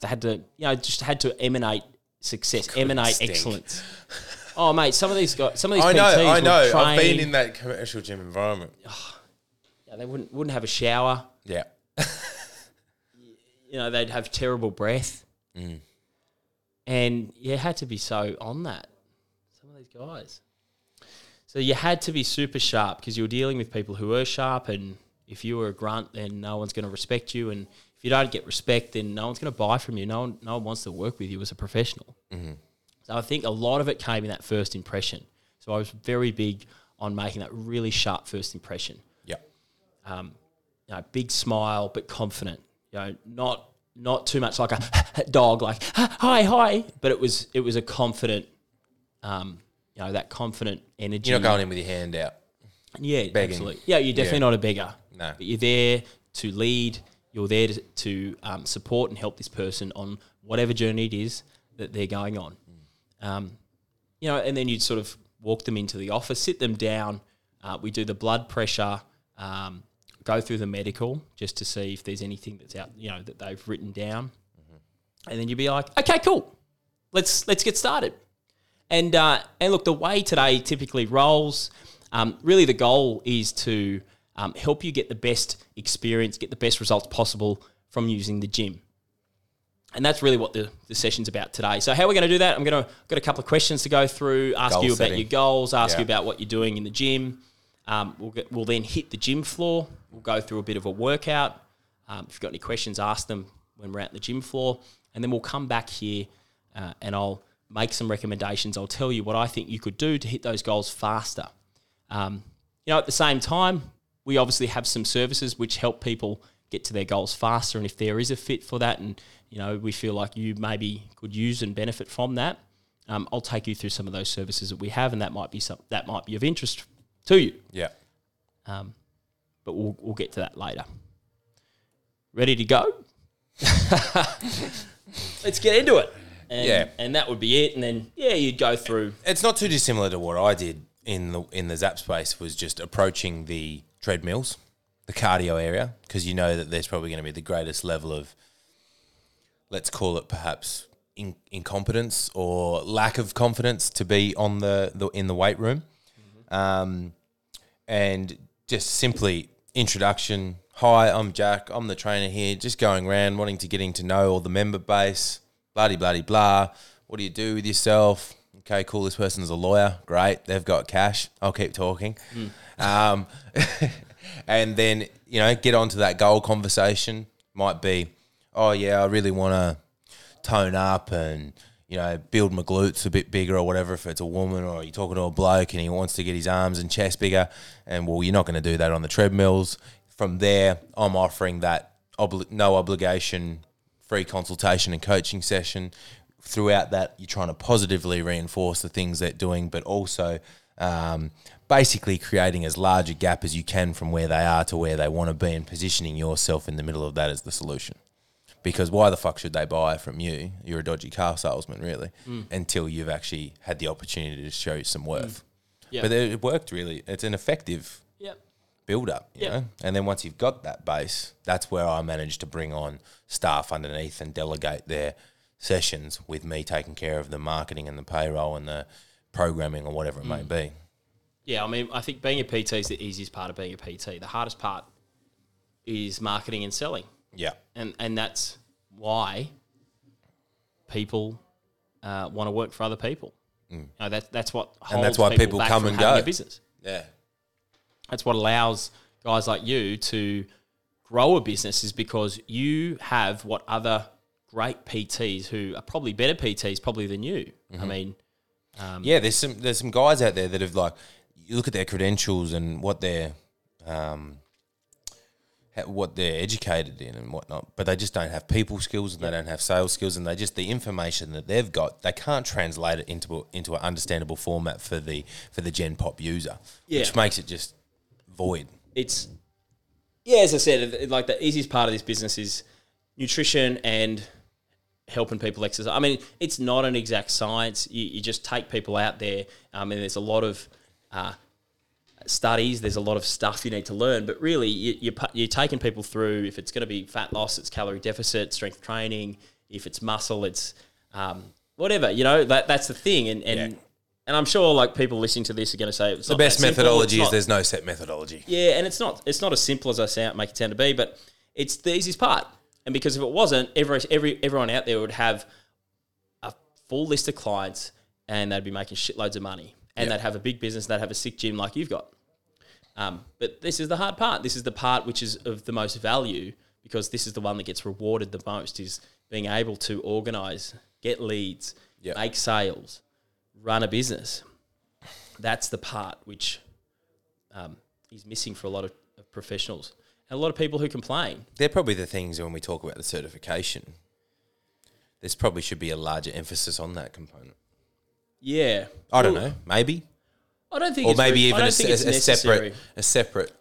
They had to, you know, just had to emanate success, emanate excellence. Oh, mate, some of these PTs trained. I've been in that commercial gym environment. Oh, yeah, they wouldn't have a shower. Yeah. You know, they'd have terrible breath. Mm. And you had to be so on that, some of these guys. So you had to be super sharp, because you were dealing with people who were sharp, and if you were a grunt, then no one's going to respect you, and if you don't get respect, then no one's going to buy from you. No one wants to work with you as a professional. Mm-hmm. So I think a lot of it came in that first impression. So I was very big on making that really sharp first impression. Yeah. You know, big smile, but confident. You know, not too much like a dog, like hi. But it was a confident, you know, that confident energy. You're not going in with your hand out. Yeah, begging. Absolutely. Yeah, you're definitely not a beggar. No, but you're there to lead. You're there to support and help this person on whatever journey it is that they're going on. Mm. You know, and then you'd sort of walk them into the office, sit them down. We do the blood pressure. Go through the medical just to see if there's anything that's out, you know, that they've written down. Mm-hmm. And then you'd be like, okay, cool. Let's get started. And look, the way today typically rolls, really the goal is to help you get the best experience, get the best results possible from using the gym. And that's really what the session's about today. So how are we going to do that? I've got a couple of questions to go through, ask you about your goals, ask you about what you're doing in the gym. We'll then hit the gym floor. We'll go through a bit of a workout, If you've got any questions, ask them when we're out on the gym floor. And then we'll come back here and I'll make some recommendations. I'll tell you what I think you could do to hit those goals faster. At the same time, we obviously have some services which help people get to their goals faster. And if there is a fit for that and, we feel like you maybe could use and benefit from that, I'll take you through some of those services that we have, and that might be of interest to you. Yeah. But we'll get to that later. Ready to go? Let's get into it. And that would be it. And then you'd go through. It's not too dissimilar to what I did in the Zap space, was just approaching the treadmills, the cardio area, because you know that there's probably going to be the greatest level of, let's call it perhaps incompetence or lack of confidence to be on in the weight room. Mm-hmm. And just simply introduction. Hi, I'm Jack. I'm the trainer here. Just going around, wanting to getting to know all the member base. Bloody, bloody, blah. What do you do with yourself? Okay, cool. This person's a lawyer. Great. They've got cash. I'll keep talking. And then, get onto that goal conversation. Might be, I really want to tone up and, build my glutes a bit bigger or whatever, if it's a woman, or you're talking to a bloke and he wants to get his arms and chest bigger. And, you're not going to do that on the treadmills. From there, I'm offering that no obligation free consultation and coaching session. Throughout that, you're trying to positively reinforce the things they're doing, but also basically creating as large a gap as you can from where they are to where they want to be, and positioning yourself in the middle of that as the solution. Because why the fuck should they buy from you? You're a dodgy car salesman, really, until you've actually had the opportunity to show you some worth. Mm. Yep. But it worked, really. It's an effective build up, know, and then once you've got that base, that's where I managed to bring on staff underneath and delegate their sessions, with me taking care of the marketing and the payroll and the programming or whatever it may be. Yeah, I mean, I think being a PT is the easiest part of being a PT. The hardest part is marketing and selling. Yeah. And that's why people want to work for other people. Mm. That's what holds, and that's why people come and go. A business. Yeah. That's what allows guys like you to grow a business, is because you have what other great PTs, who are probably better PTs probably than you. Mm-hmm. I mean, there's some guys out there that have, like, you look at their credentials and what they're what they're educated in and whatnot, but they just don't have people skills, and they don't have sales skills, and they just, the information that they've got, they can't translate it into an understandable format for the gen pop user, which makes it just void. It's, as I said, like, the easiest part of this business is nutrition and helping people exercise. I mean, it's not an exact science. You just take people out there, and there's a lot of studies, there's a lot of stuff you need to learn, but really you're taking people through, if it's going to be fat loss, it's calorie deficit, strength training. If it's muscle, it's whatever, that's the thing. And I'm sure, like, people listening to this are going to say, it's the best methodology is there's no set methodology. Yeah, and it's not as simple as I make it sound to be, but it's the easiest part. And because if it wasn't, everyone out there would have a full list of clients, and they'd be making shitloads of money, and they'd have a big business, they'd have a sick gym like you've got. But this is the hard part. This is the part which is of the most value, because this is the one that gets rewarded the most, is being able to organise, get leads, make sales, run a business. That's the part which is missing for a lot of professionals, and a lot of people who complain. They're probably the things when we talk about the certification, there's probably should be a larger emphasis on that component. Yeah. I don't know. Maybe. I don't think, or it's maybe even a separate.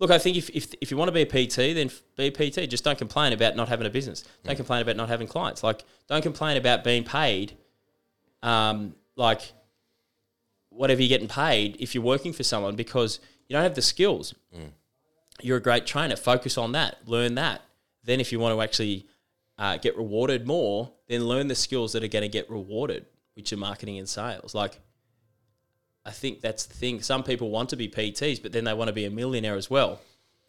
Look, I think if you want to be a PT, then be a PT. Just don't complain about not having a business. Don't complain about not having clients. Like, don't complain about being paid. Like, whatever you're getting paid, if you're working for someone, because you don't have the skills. Mm. You're a great trainer. Focus on that. Learn that. Then if you want to actually get rewarded more, then learn the skills that are going to get rewarded, which are marketing and sales. Like, I think that's the thing. Some people want to be PTs, but then they want to be a millionaire as well.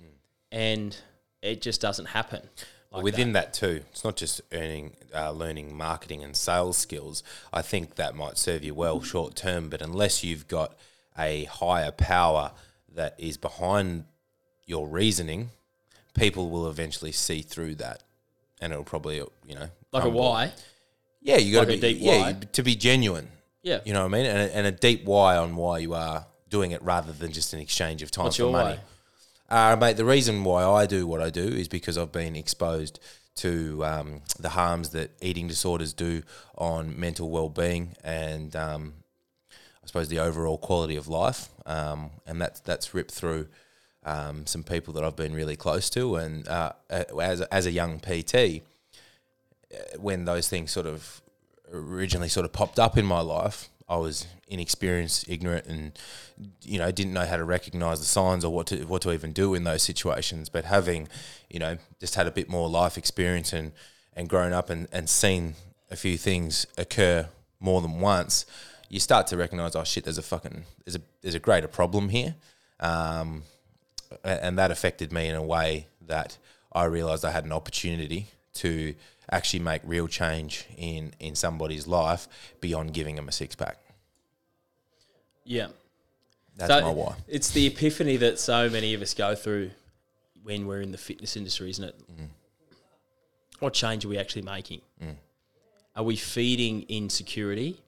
Mm. And it just doesn't happen. Like, within that too, it's not just learning marketing and sales skills. I think that might serve you well short term, but unless you've got a higher power that is behind your reasoning, people will eventually see through that, and it'll probably, you know, like a why. Yeah, you got to be deep why. To be genuine. Yeah, you know what I mean, and a deep why on why you are doing it rather than just an exchange of time What's for your money. Why? Mate, the reason why I do what I do is because I've been exposed to the harms that eating disorders do on mental well-being and I suppose the overall quality of life, and that's ripped through some people that I've been really close to, and as a young PT, when those things sort of originally sort of popped up in my life, I was inexperienced, ignorant, and you know, didn't know how to recognise the signs or what to even do in those situations. But having, you know, just had a bit more life experience and grown up and seen a few things occur more than once, you start to recognise, oh shit, there's a greater problem here, and that affected me in a way that I realised I had an opportunity to actually make real change in somebody's life beyond giving them a six-pack. Yeah. That's my why. It's the epiphany that so many of us go through when we're in the fitness industry, isn't it? Mm. What change are we actually making? Mm. Are we feeding insecurity,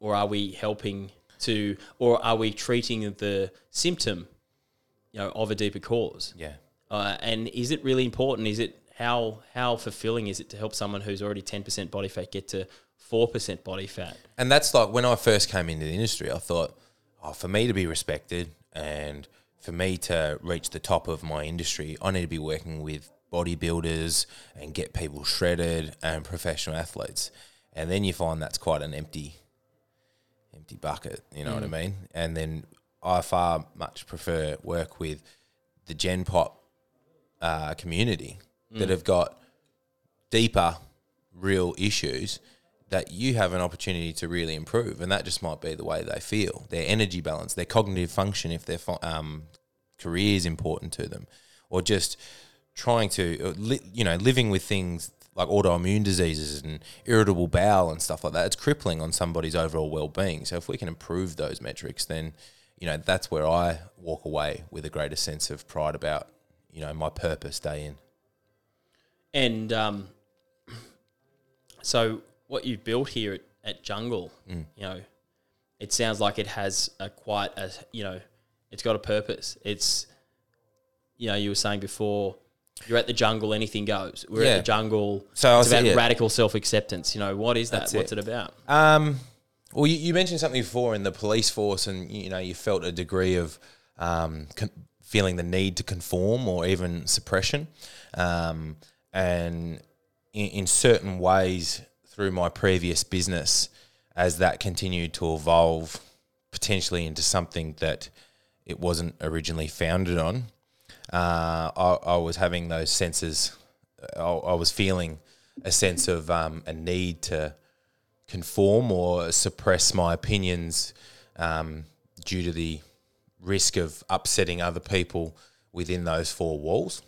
or are we helping to – or are we treating the symptom, you know, of a deeper cause? Yeah. And is it really important? Is it – How fulfilling is it to help someone who's already 10% body fat get to 4% body fat? And that's like when I first came into the industry, I thought, oh, for me to be respected and for me to reach the top of my industry, I need to be working with bodybuilders and get people shredded and professional athletes. And then you find that's quite an empty bucket, you know what I mean? And then I far much prefer work with the Gen Pop community that have got deeper, real issues that you have an opportunity to really improve. And that just might be the way they feel, their energy balance, their cognitive function, if their career is important to them, or just trying to, you know, living with things like autoimmune diseases and irritable bowel and stuff like that. It's crippling on somebody's overall well-being. So if we can improve those metrics, then, you know, that's where I walk away with a greater sense of pride about, you know, my purpose day in. And so what you've built here at Jungle, you know, it sounds like it has quite a, you know, it's got a purpose. It's, you know, you were saying before, you're at the jungle, anything goes. We're at the jungle. So it's about radical self-acceptance. You know, what is that? What's it about? Well, you mentioned something before in the police force, and, you know, you felt a degree of feeling the need to conform or even suppression. And in certain ways through my previous business, as that continued to evolve potentially into something that it wasn't originally founded on, I was having those senses. I was feeling a sense of a need to conform or suppress my opinions due to the risk of upsetting other people within those four walls.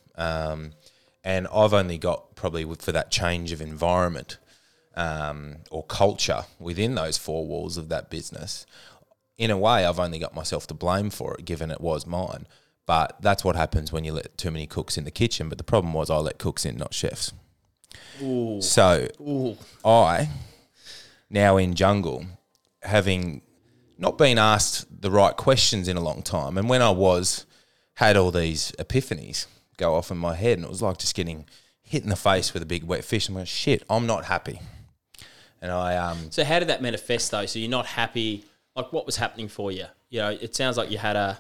And I've only got probably for that change of environment or culture within those four walls of that business. In a way, I've only got myself to blame for it, given it was mine. But that's what happens when you let too many cooks in the kitchen. But the problem was I let cooks in, not chefs. Ooh. So I, now in Jungle, having not been asked the right questions in a long time, and when I was, had all these epiphanies go off in my head, and it was like just getting hit in the face with a big wet fish. I'm like, shit, I'm not happy. And I So how did that manifest though? So you're not happy. Like, what was happening for you? You know, it sounds like you had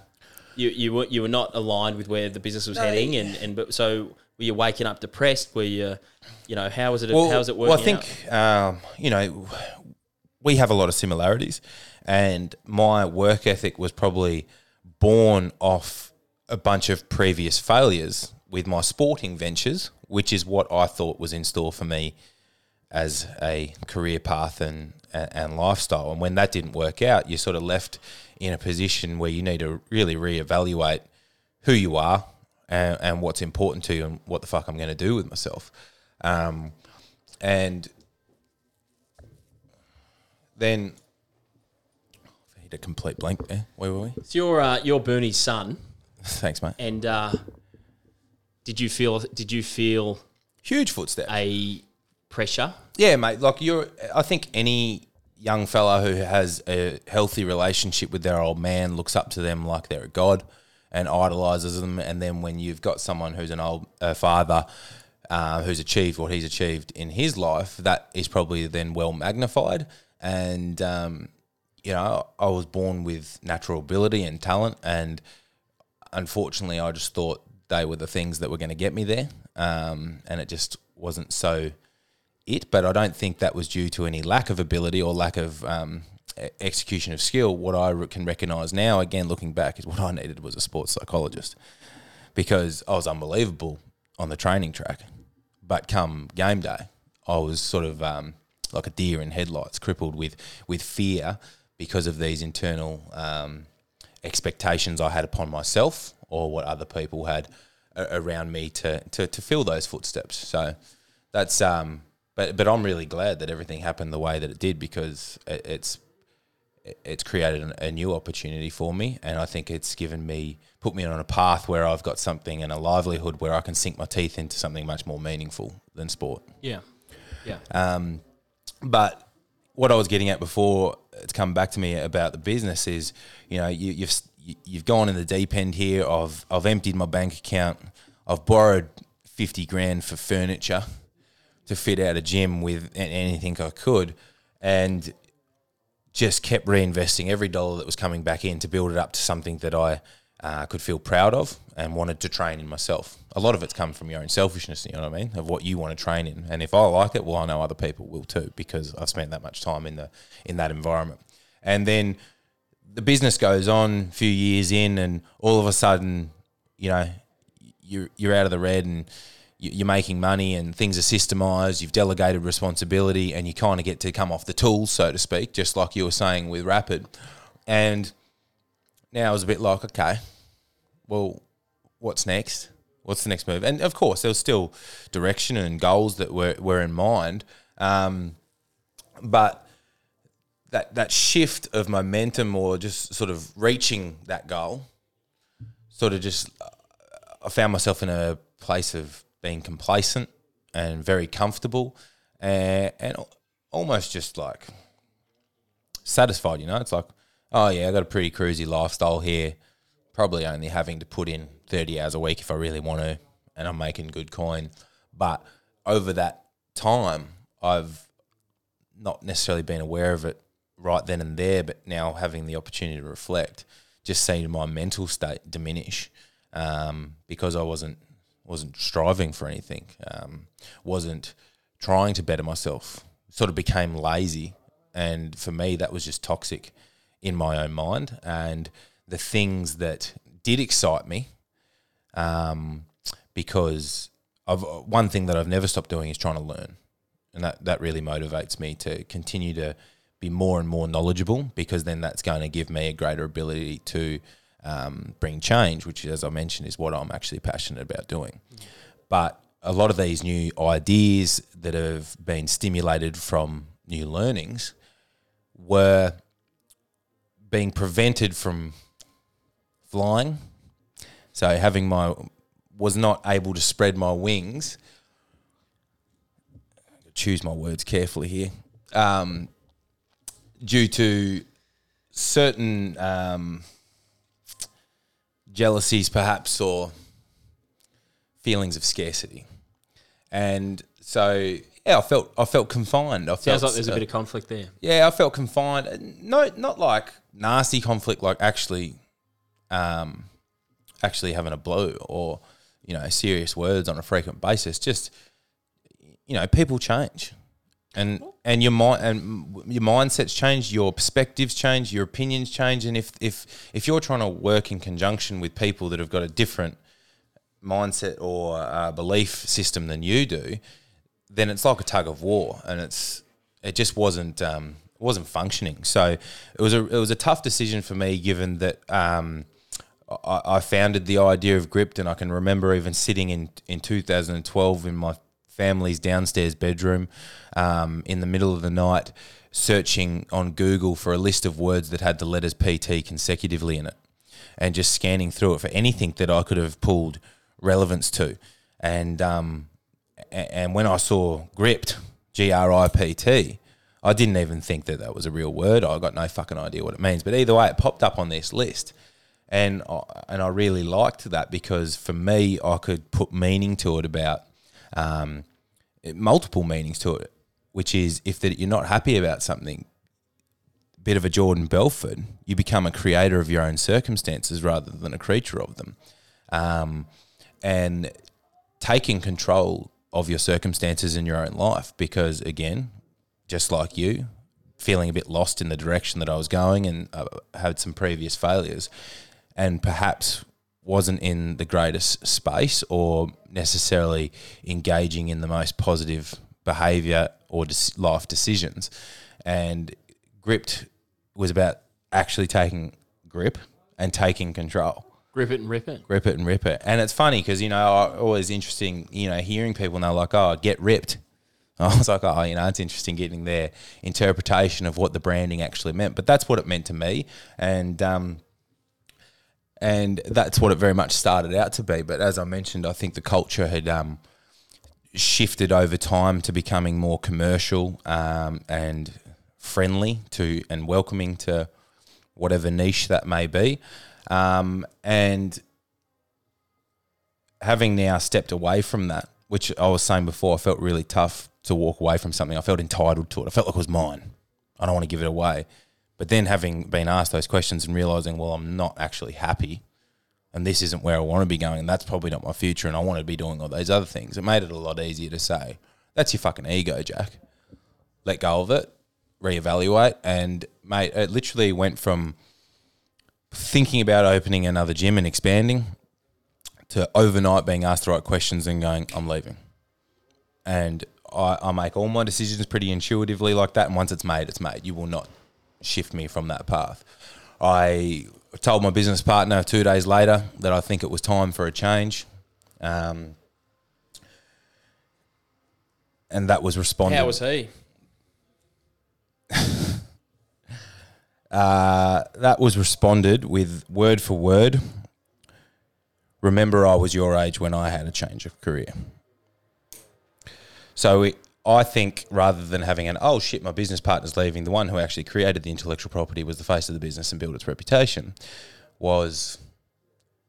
you were not aligned with where the business was heading, but so were you waking up depressed? Were you, you know, how was it working? Well, I think you know, we have a lot of similarities, and my work ethic was probably born off a bunch of previous failures with my sporting ventures, which is what I thought was in store for me as a career path and lifestyle. And when that didn't work out, you're sort of left in a position where you need to really reevaluate who you are and what's important to you and what the fuck I'm going to do with myself. And then I hit a complete blank there. Where were we? It's your Bernie's son. Thanks, mate. And Did you feel huge footsteps? A pressure? Yeah, mate. Like I think any young fella who has a healthy relationship with their old man looks up to them like they're a god and idolises them. And then when you've got someone who's an old father who's achieved what he's achieved in his life, that is probably then well magnified. And, you know, I was born with natural ability and talent, and unfortunately I just thought they were the things that were going to get me there, and it just wasn't so it. But I don't think that was due to any lack of ability or lack of execution of skill. What I can recognise now, again, looking back, is what I needed was a sports psychologist, because I was unbelievable on the training track, but come game day, I was sort of like a deer in headlights, crippled with fear because of these internal expectations I had upon myself or what other people had around me to fill those footsteps. So that's but I'm really glad that everything happened the way that it did, because it's created a new opportunity for me, and I think it's put me on a path where I've got something and a livelihood where I can sink my teeth into something much more meaningful than sport. Yeah, yeah. But what I was getting at before, it's come back to me about the business is, you know, you've gone in the deep end here. I've emptied my bank account. I've borrowed $50,000 for furniture to fit out a gym with anything I could, and just kept reinvesting every dollar that was coming back in to build it up to something that I could feel proud of and wanted to train in myself. A lot of it's come from your own selfishness, you know what I mean, of what you want to train in. And if I like it, well, I know other people will too, because I've spent that much time in that environment. And then the business goes on a few years in, and all of a sudden, you know, you're out of the red and you're making money and things are systemised, you've delegated responsibility, and you kind of get to come off the tools, so to speak, just like you were saying with Rapid. And now I was a bit like, okay, well, what's next? What's the next move? And, of course, there was still direction and goals that were in mind, but that shift of momentum, or just sort of reaching that goal, sort of just I found myself in a place of being complacent and very comfortable and almost just like satisfied, you know. It's like, oh, yeah, I've got a pretty cruisy lifestyle here, probably only having to put in 30 hours a week if I really want to, and I'm making good coin. But over that time, I've not necessarily been aware of it right then and there, but now having the opportunity to reflect, just seeing my mental state diminish because I wasn't striving for anything, wasn't trying to better myself, sort of became lazy. And for me, that was just toxic in my own mind. And the things that did excite me, because one thing that I've never stopped doing is trying to learn. And that really motivates me to continue to be more and more knowledgeable, because then that's going to give me a greater ability to bring change, which, as I mentioned, is what I'm actually passionate about doing. But a lot of these new ideas that have been stimulated from new learnings were being prevented from flying. So was not able to spread my wings. Choose my words carefully here, due to certain jealousies perhaps, or feelings of scarcity. And so, yeah, I felt confined. Sounds like there's a bit of conflict there. Yeah, I felt confined. No, not like nasty conflict, like actually having a blow or, you know, serious words on a frequent basis. Just, you know, people change, and your mindsets change, your perspectives change, your opinions change, and if you're trying to work in conjunction with people that have got a different mindset or belief system than you do, then it's like a tug of war, and it just wasn't functioning. So it was a tough decision for me, given that I founded the idea of Gript, and I can remember even sitting in 2012 in my family's downstairs bedroom in the middle of the night, searching on Google for a list of words that had the letters PT consecutively in it, and just scanning through it for anything that I could have pulled relevance to. And when I saw Gript, Gript, I didn't even think that that was a real word. I got no fucking idea what it means. But either way, it popped up on this list. And I really liked that because for me, I could put meaning to it about multiple meanings to it, which is if that you're not happy about something, bit of a Jordan Belford, you become a creator of your own circumstances rather than a creature of them. And taking control of your circumstances in your own life because, again, just like you, feeling a bit lost in the direction that I was going and had some previous failures and perhaps wasn't in the greatest space or necessarily engaging in the most positive behaviour or life decisions. And Gript was about actually taking grip and taking control. Grip it and rip it. Grip it and rip it. And it's funny because, you know, always interesting, you know, hearing people and they're like, oh, get ripped. I was like, oh, you know, it's interesting getting their interpretation of what the branding actually meant. But that's what it meant to me. And that's what it very much started out to be. But as I mentioned, I think the culture had shifted over time to becoming more commercial and friendly to and welcoming to whatever niche that may be. And having now stepped away from that, which I was saying before, I felt really tough to walk away from something. I felt entitled to it. I felt like it was mine. I don't want to give it away. But then having been asked those questions and realising, well, I'm not actually happy and this isn't where I want to be going and that's probably not my future and I want to be doing all those other things, it made it a lot easier to say, that's your fucking ego, Jack. Let go of it, reevaluate. And, mate, it literally went from thinking about opening another gym and expanding to overnight being asked the right questions and going, I'm leaving. And I make all my decisions pretty intuitively like that. And once it's made, it's made. You will not shift me from that path. I told my business partner 2 days later that I think it was time for a change. And that was responded. How was he? That was responded with word for word. Remember, I was your age when I had a change of career. So I think rather than having an, oh, shit, my business partner's leaving, the one who actually created the intellectual property was the face of the business and built its reputation was,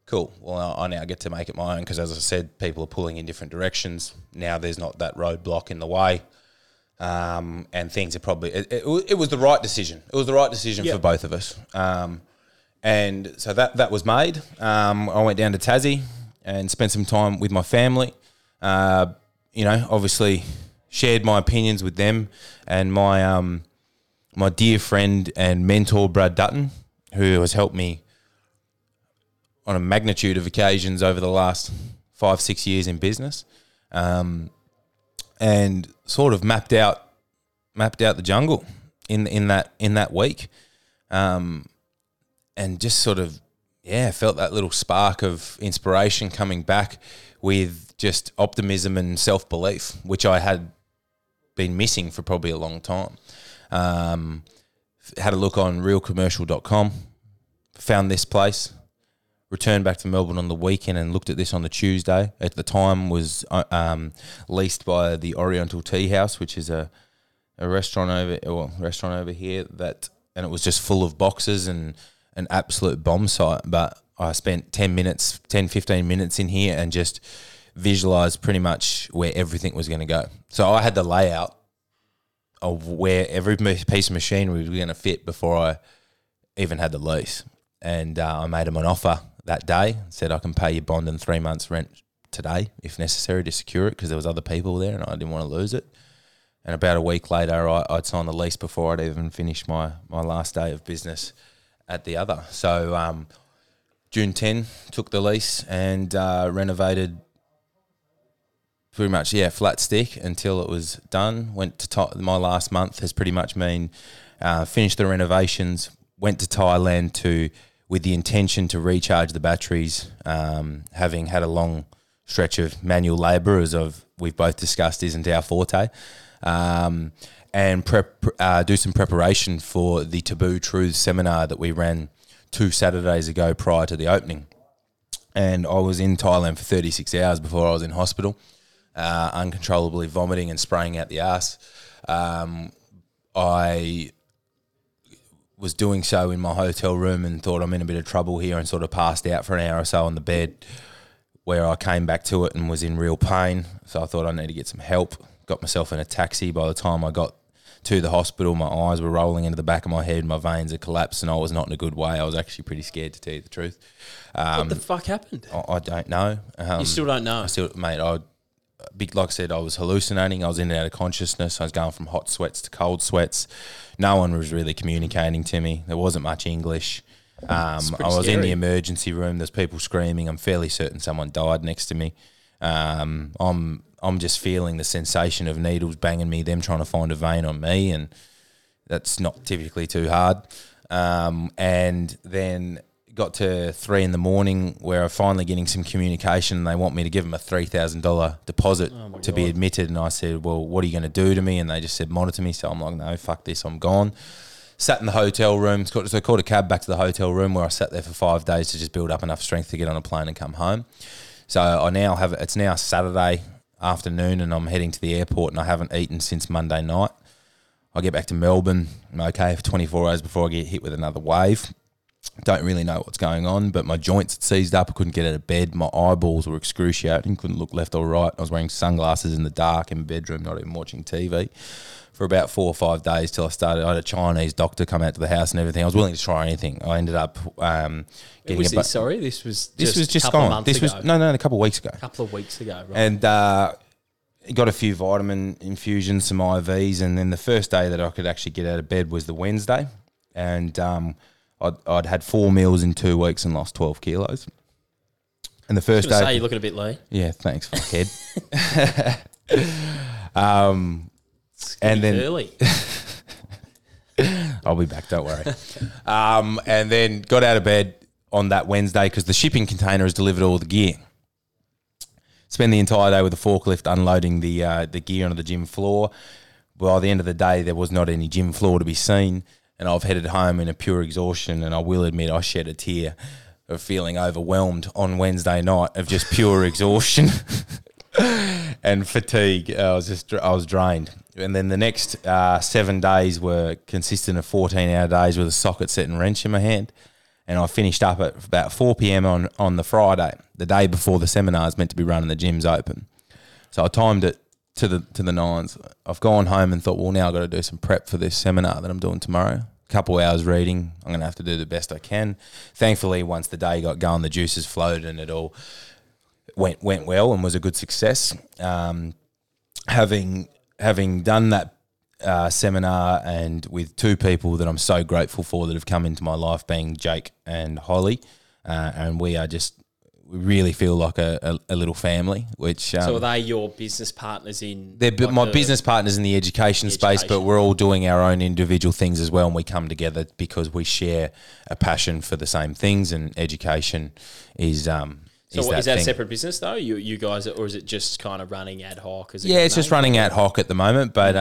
cool, well, I now get to make it my own because, as I said, people are pulling in different directions. Now there's not that roadblock in the way. And things are probably it was the right decision. It was the right decision for both of us. And so that was made. I went down to Tassie and spent some time with my family. You know, obviously shared my opinions with them and my my dear friend and mentor Brad Dutton, who has helped me on a magnitude of occasions over the last 5-6 years in business, and sort of mapped out the jungle in that week. And just sort of, felt that little spark of inspiration coming back with just optimism and self-belief, which I had been missing for probably a long time. Had a look on realcommercial.com, found this place, returned back to Melbourne on the weekend and looked at this on the Tuesday. At the time was leased by the Oriental Tea House, which is a restaurant over here, that, and it was just full of boxes and an absolute bomb site. But I spent 10-15 minutes in here and just visualised pretty much where everything was going to go. So I had the layout of where every piece of machinery was going to fit before I even had the lease. And I made him an offer that day, said I can pay your bond and 3 months rent today if necessary to secure it, because there was other people there and I didn't want to lose it. And about a week later, I'd signed the lease before I'd even finished my last day of business at the other. So June 10 took the lease and renovated pretty much, flat stick until it was done. Went to my last month has pretty much been finished the renovations, went to Thailand with the intention to recharge the batteries, having had a long stretch of manual labour, as we've both discussed isn't our forte, and do some preparation for the Taboo Truths seminar that we ran 2 Saturdays ago prior to the opening. and I was in Thailand for 36 hours before I was in hospital, uncontrollably vomiting and spraying out the ass. I was doing so in my hotel room and thought I'm in a bit of trouble here, and sort of passed out for an hour or so on the bed, where I came back to it and was in real pain. So I thought I need to get some help. Got myself in a taxi. By the time I got to the hospital, my eyes were rolling into the back of my head, my veins had collapsed, and I was not in a good way. I was actually pretty scared, to tell you the truth. What the fuck happened? I don't know. You still don't know? Like I said, I was hallucinating. I was in and out of consciousness. I was going from hot sweats to cold sweats. No one was really communicating to me. There wasn't much English. I was scary. In the emergency room. There's people screaming. I'm fairly certain someone died next to me. I'm just feeling the sensation of needles banging me, them trying to find a vein on me, and that's not typically too hard. And then got to 3 in the morning where I'm finally getting some communication, and they want me to give them a $3,000 deposit to be admitted. And I said, well, what are you going to do to me? And they just said, monitor me. So I'm like, no, fuck this, I'm gone. Sat in the hotel room, so I called a cab back to the hotel room, where I sat there for 5 days to just build up enough strength to get on a plane and come home. So I now have, it's now Saturday afternoon and I'm heading to the airport, and I haven't eaten since Monday night. I get back to Melbourne, I'm okay for 24 hours before I get hit with another wave. Don't really know what's going on, but my joints had seized up. I couldn't get out of bed. My eyeballs were excruciating. Couldn't look left or right. I was wearing sunglasses in the dark in the bedroom, not even watching TV, for about 4 or 5 days till I started. I had a Chinese doctor come out to the house and everything. I was willing to try anything. I ended up getting a couple of weeks ago. A couple of weeks ago, right. And got a few vitamin infusions, some IVs, and then the first day that I could actually get out of bed was the Wednesday. And I'd had 4 meals in 2 weeks and lost 12 kilos. And the first day, you're looking a bit low. Yeah, thanks, fuckhead. And then early. I'll be back, don't worry. And then got out of bed on that Wednesday because the shipping container has delivered all the gear. Spent the entire day with a forklift unloading the gear onto the gym floor. By the end of the day, there was not any gym floor to be seen. And I've headed home in a pure exhaustion, and I will admit I shed a tear of feeling overwhelmed on Wednesday night of just pure exhaustion and fatigue. I was drained. And then the next 7 days were consistent of 14-hour days with a socket set and wrench in my hand. And I finished up at about 4 p.m. on the Friday, the day before the seminar is meant to be running, the gym's open. So I timed it to the nines. I've gone home and thought, well, now I've got to do some prep for this seminar that I'm doing tomorrow. A couple of hours reading. I'm going to have to do the best I can. Thankfully, once the day got going, the juices flowed and it all went well and was a good success. Having done that seminar, and with 2 people that I'm so grateful for that have come into my life, being Jake and Holly, and we really feel like a little family. Which so are they your business partners in? They're my business partners in the education space, but we're all doing our own individual things as well, and we come together because we share a passion for the same things, and education is is that a separate business though? You guys, or is it just kind of running ad hoc? It's just running ad hoc at the moment, but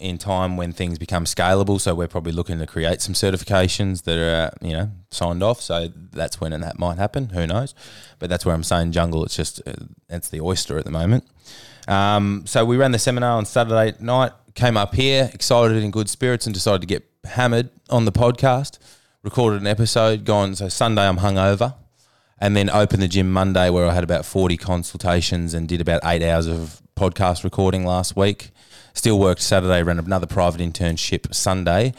in time when things become scalable, so we're probably looking to create some certifications that are signed off. So that's when that might happen. Who knows? But that's where I'm saying Jungle. It's just it's the oyster at the moment. So we ran the seminar on Saturday night. Came up here excited in good spirits and decided to get hammered on the podcast. Recorded an episode. Gone. So Sunday I'm hungover. And then opened the gym Monday, where I had about 40 consultations and did about 8 hours of podcast recording last week. Still worked Saturday, ran another private internship Sunday.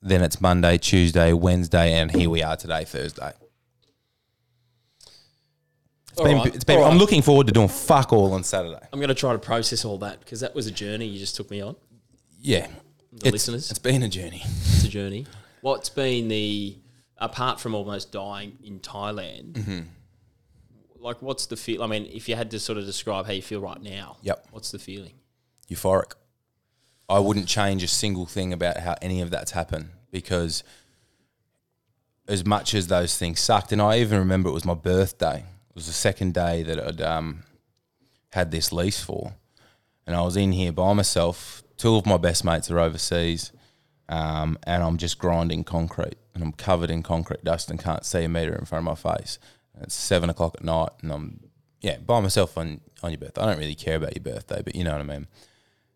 Then it's Monday, Tuesday, Wednesday, and here we are today, Thursday. I'm looking forward to doing fuck all on Saturday. I'm going to try to process all that because that was a journey you just took me on. Yeah. Listeners. It's been a journey. It's a journey. What's been the... Apart from almost dying in Thailand, like what's the feel? I mean, if you had to sort of describe how you feel right now, what's the feeling? Euphoric. I wouldn't change a single thing about how any of that's happened, because as much as those things sucked, and I even remember it was my birthday. It was the second day that I'd had this lease for, and I was in here by myself. 2 of my best mates are overseas. And I'm just grinding concrete, and I'm covered in concrete dust and can't see a metre in front of my face. It's 7 o'clock at night, and I'm by myself on your birthday. I don't really care about your birthday, but you know what I mean.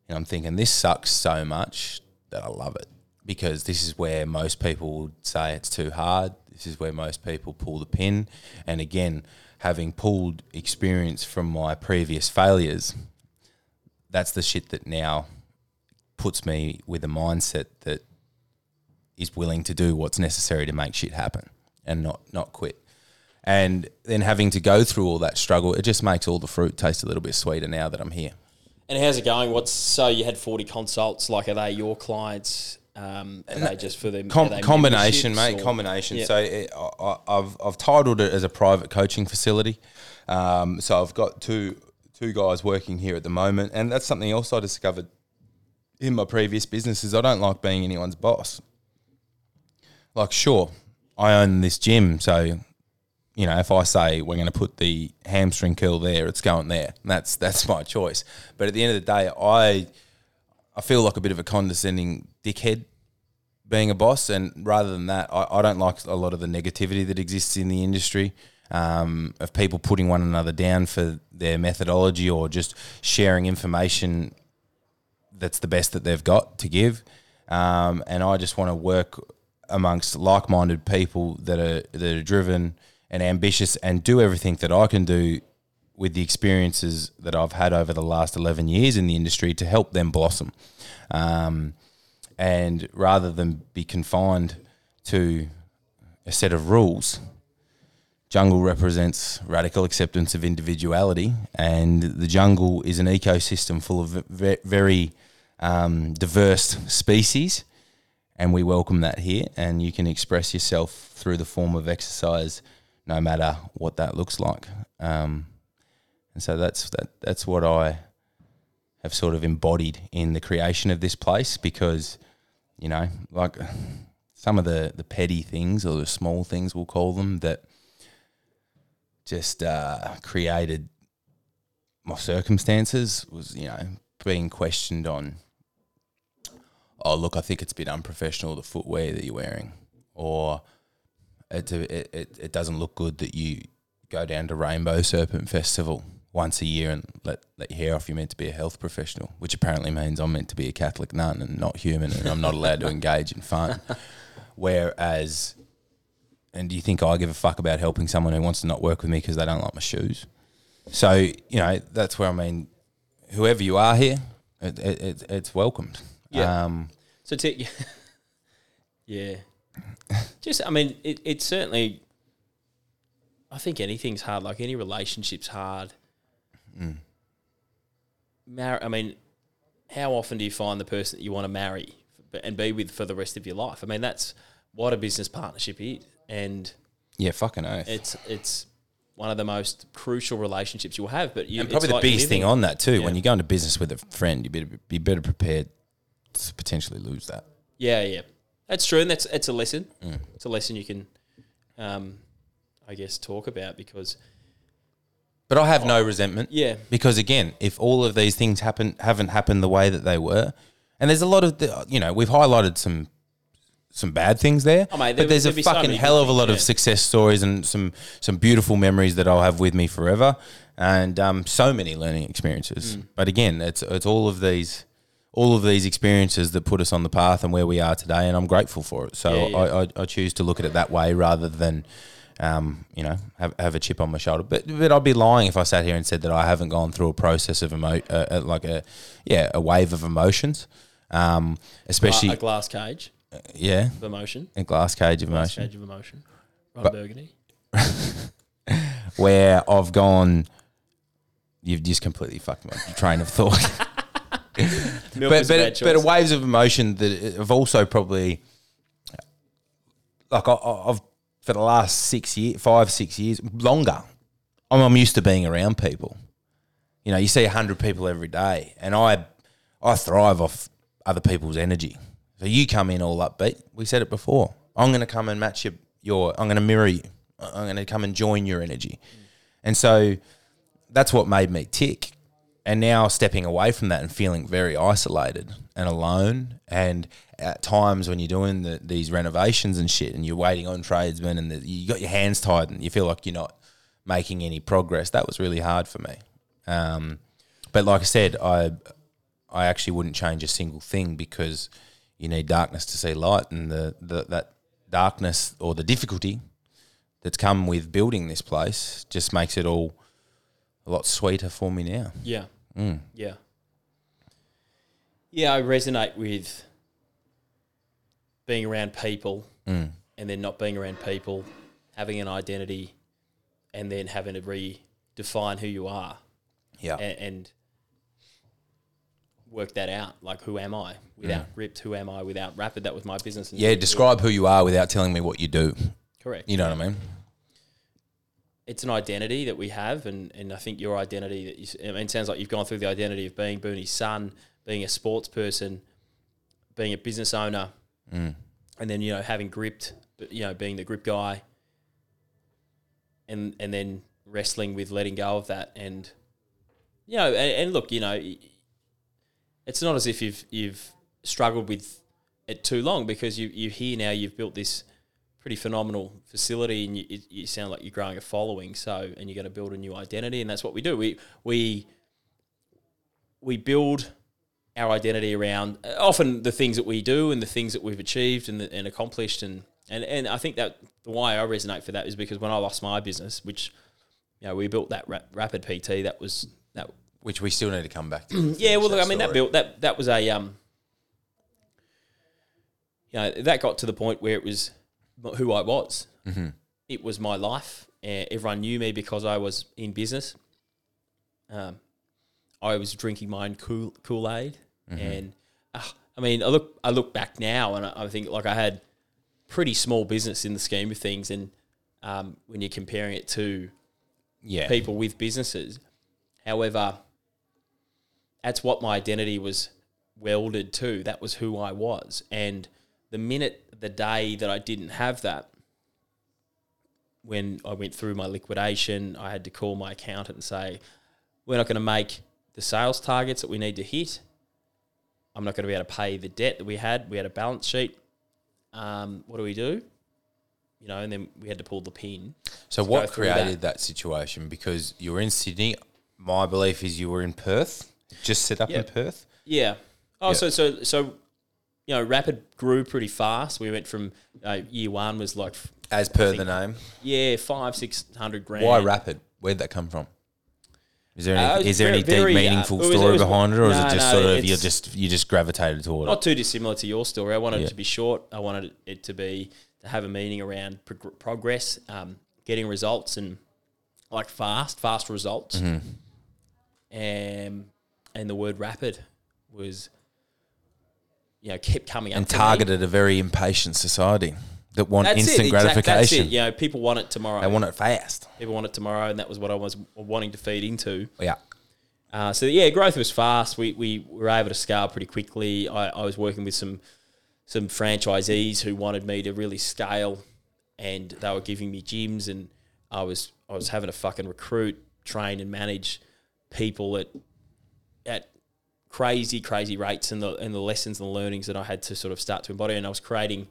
And I'm thinking, this sucks so much that I love it, because this is where most people would say it's too hard. This is where most people pull the pin. And again, having pulled experience from my previous failures, that's the shit that now puts me with a mindset that is willing to do what's necessary to make shit happen and not quit. And then having to go through all that struggle, it just makes all the fruit taste a little bit sweeter now that I'm here. And how's it going? So you had 40 consults. Like, are they your clients? Are they just for the combination, mate? Or? Combination. Yep. So I've titled it as a private coaching facility. So I've got two guys working here at the moment, and that's something else I discovered in my previous business is I don't like being anyone's boss. Like, sure, I own this gym, so you know, if I say we're going to put the hamstring curl there, it's going there. And that's my choice. But at the end of the day, I feel like a bit of a condescending dickhead being a boss. And rather than that, I don't like a lot of the negativity that exists in the industry of people putting one another down for their methodology or just sharing information that's the best that they've got to give. And I just want to work amongst like-minded people that are driven and ambitious and do everything that I can do with the experiences that I've had over the last 11 years in the industry to help them blossom. And rather than be confined to a set of rules, Jungle represents radical acceptance of individuality, and the jungle is an ecosystem full of very diverse species, and we welcome that here, and you can express yourself through the form of exercise no matter what that looks like. And so that's what I have sort of embodied in the creation of this place, because, you know, like some of the petty things or the small things, we'll call them, that just created my circumstances was, you know, being questioned on, oh, look, I think it's a bit unprofessional, the footwear that you're wearing, or it doesn't look good that you go down to Rainbow Serpent Festival once a year and let your hair off. You're meant to be a health professional, which apparently means I'm meant to be a Catholic nun and not human, and I'm not allowed to engage in fun. Whereas, and do you think I give a fuck about helping someone who wants to not work with me because they don't like my shoes? So, you know, that's where, I mean, whoever you are here, it's welcomed. Yeah. Yeah. Just, I mean, it's certainly, I think anything's hard. Like, any relationship's hard. Mm. I mean, how often do you find the person that you want to marry and be with for the rest of your life? I mean, that's what a business partnership is. And yeah, fucking oath. It's one of the most crucial relationships you'll have. But you, and probably the like biggest thing on that too. Yeah. When you go into business with a friend, you better prepared to potentially lose that. Yeah, yeah. That's true, and it's a lesson. Mm. It's a lesson you can, I guess, talk about because. But I have no resentment. Yeah. Because again, if all of these things haven't happened the way that they were, and there's a lot of we've highlighted some bad things there, but there's a fucking hell of a lot of success stories and some beautiful memories that I'll have with me forever, and so many learning experiences. Mm. But again, it's all of these. All of these experiences that put us on the path and where we are today, and I'm grateful for it. So yeah. I choose to look at it that way rather than, have a chip on my shoulder. But I'd be lying if I sat here and said that I haven't gone through a process of a wave of emotions, especially a glass cage. Yeah, of emotion. A glass cage of emotion. Glass cage of emotion. Ron Burgundy. Where I've gone, you've just completely fucked my train of thought. but waves of emotion that have also probably, like, I've for the last 5-6 years longer, I'm used to being around people. You know, you see 100 people every day, and I thrive off other people's energy. So you come in all upbeat. We said it before. I'm going to come and match I'm going to mirror you. I'm going to come and join your energy, and so that's what made me tick. And now stepping away from that and feeling very isolated and alone, and at times when you're doing these renovations and shit and you're waiting on tradesmen and you got your hands tied and you feel like you're not making any progress. That was really hard for me. But like I said, I actually wouldn't change a single thing, because you need darkness to see light, and that darkness, or the difficulty that's come with building this place, just makes it all a lot sweeter for me now. Yeah. Mm. Yeah. Yeah, I resonate with being around people and then not being around people, having an identity and then having to redefine who you are. Yeah. And work that out. Like, who am I without Gript? Who am I without Rapid? That was my business. And describe who you are without telling me what you do. Correct. You know what I mean? It's an identity that we have, and I think your identity, it sounds like you've gone through the identity of being Boonie's son, being a sports person, being a business owner, and then, you know, having Gript, you know, being the Gript guy, and then wrestling with letting go of that. And, you know, and look, you know, it's not as if you've struggled with it too long, because you're here now, you've built this pretty phenomenal facility, and you sound like you're growing a following. So, and you're going to build a new identity, and that's what we do. We build our identity around often the things that we do and the things that we've achieved and accomplished. And I think that the way I resonate for that is because when I lost my business, which, you know, we built that Rapid PT, that was that, which we still need to come back to. Yeah, well, look, I mean, that built that was a you know, that got to the point where it was who I was. Mm-hmm. It was my life. Everyone knew me because I was in business. I was drinking my own Kool-Aid, and I mean, I look back now, and I think, like, I had pretty small business in the scheme of things, and when you're comparing it to people with businesses. However, that's what my identity was welded to. That was who I was, and the minute, the day that I didn't have that, when I went through my liquidation, I had to call my accountant and say, we're not going to make the sales targets that we need to hit. I'm not going to be able to pay the debt that we had. We had a balance sheet. What do? You know, and then we had to pull the pin. So what created that situation? Because you were in Sydney. My belief is you were in Perth, just set up in Perth. Yeah. Oh, yep. So you know, Rapid grew pretty fast. We went from year one was like, as per the name, 500-600 grand. Why Rapid? Where'd that come from? Is there any deep meaningful story behind it, or is it just sort of you just gravitated toward it? Not too dissimilar to your story. I wanted it to be short. I wanted it to have a meaning around progress, getting results, and like fast results. Mm-hmm. And the word Rapid was, you know, kept coming up. And targeted a very impatient society that want instant gratification. That's it. You know, people want it tomorrow. They want it fast. People want it tomorrow, and that was what I was wanting to feed into. Yeah. So, yeah, growth was fast. We were able to scale pretty quickly. I was working with some franchisees who wanted me to really scale, and they were giving me gyms, and I was having to fucking recruit, train, and manage people at crazy rates, and the lessons and the learnings that I had to sort of start to embody. And I was creating,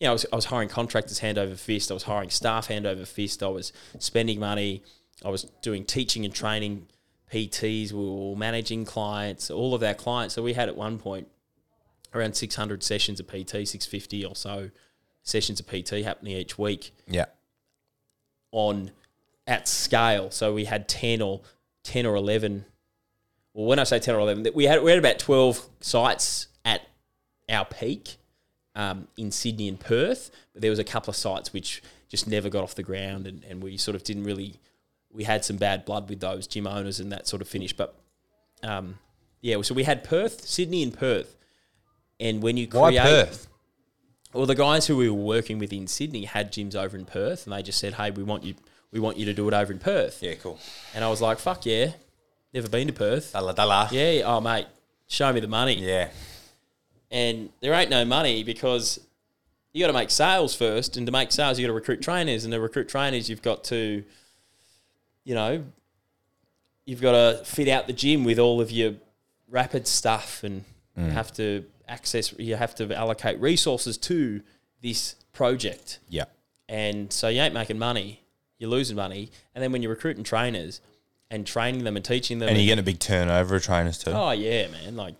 you know, I was hiring contractors hand over fist. I was hiring staff hand over fist. I was spending money. I was doing teaching and training PTs. We were managing clients, all of our clients. So we had at one point around 600 sessions of PT, 650 or so sessions of PT happening each week. Yeah. At scale. So we had 10 or 11. Well, when I say 10 or 11, we had about 12 sites at our peak in Sydney and Perth. But there was a couple of sites which just never got off the ground, and we sort of didn't really – we had some bad blood with those gym owners and that sort of finish. But, so we had Sydney and Perth. And when you create – Why Perth? Well, the guys who we were working with in Sydney had gyms over in Perth, and they just said, hey, we want you to do it over in Perth. Yeah, cool. And I was like, fuck yeah. Never been to Perth. Dalla. Yeah. Oh, mate, show me the money. Yeah. And there ain't no money, because you got to make sales first, and to make sales you got to recruit trainers, and to recruit trainers you've got to, you know, you've got to fit out the gym with all of your Rapid stuff, and you have to allocate resources to this project. Yeah. And so you ain't making money. you're losing money. And then when you're recruiting trainers and training them and teaching them... And you're getting a big turnover of trainers too. Oh, yeah, man. Like,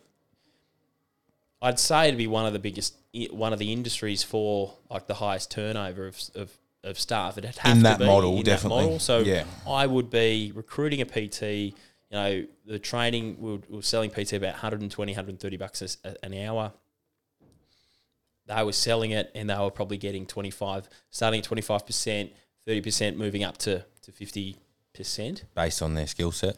I'd say it'd be one of the industries for like the highest turnover of staff. It'd have in to that be model, in definitely. That model. So yeah. I would be recruiting a PT. You know, the training, we were selling PT about $120-$130 an hour. They were selling it and they were probably getting 25, starting at 25%, 30%, moving up to 50%. Based on their skill set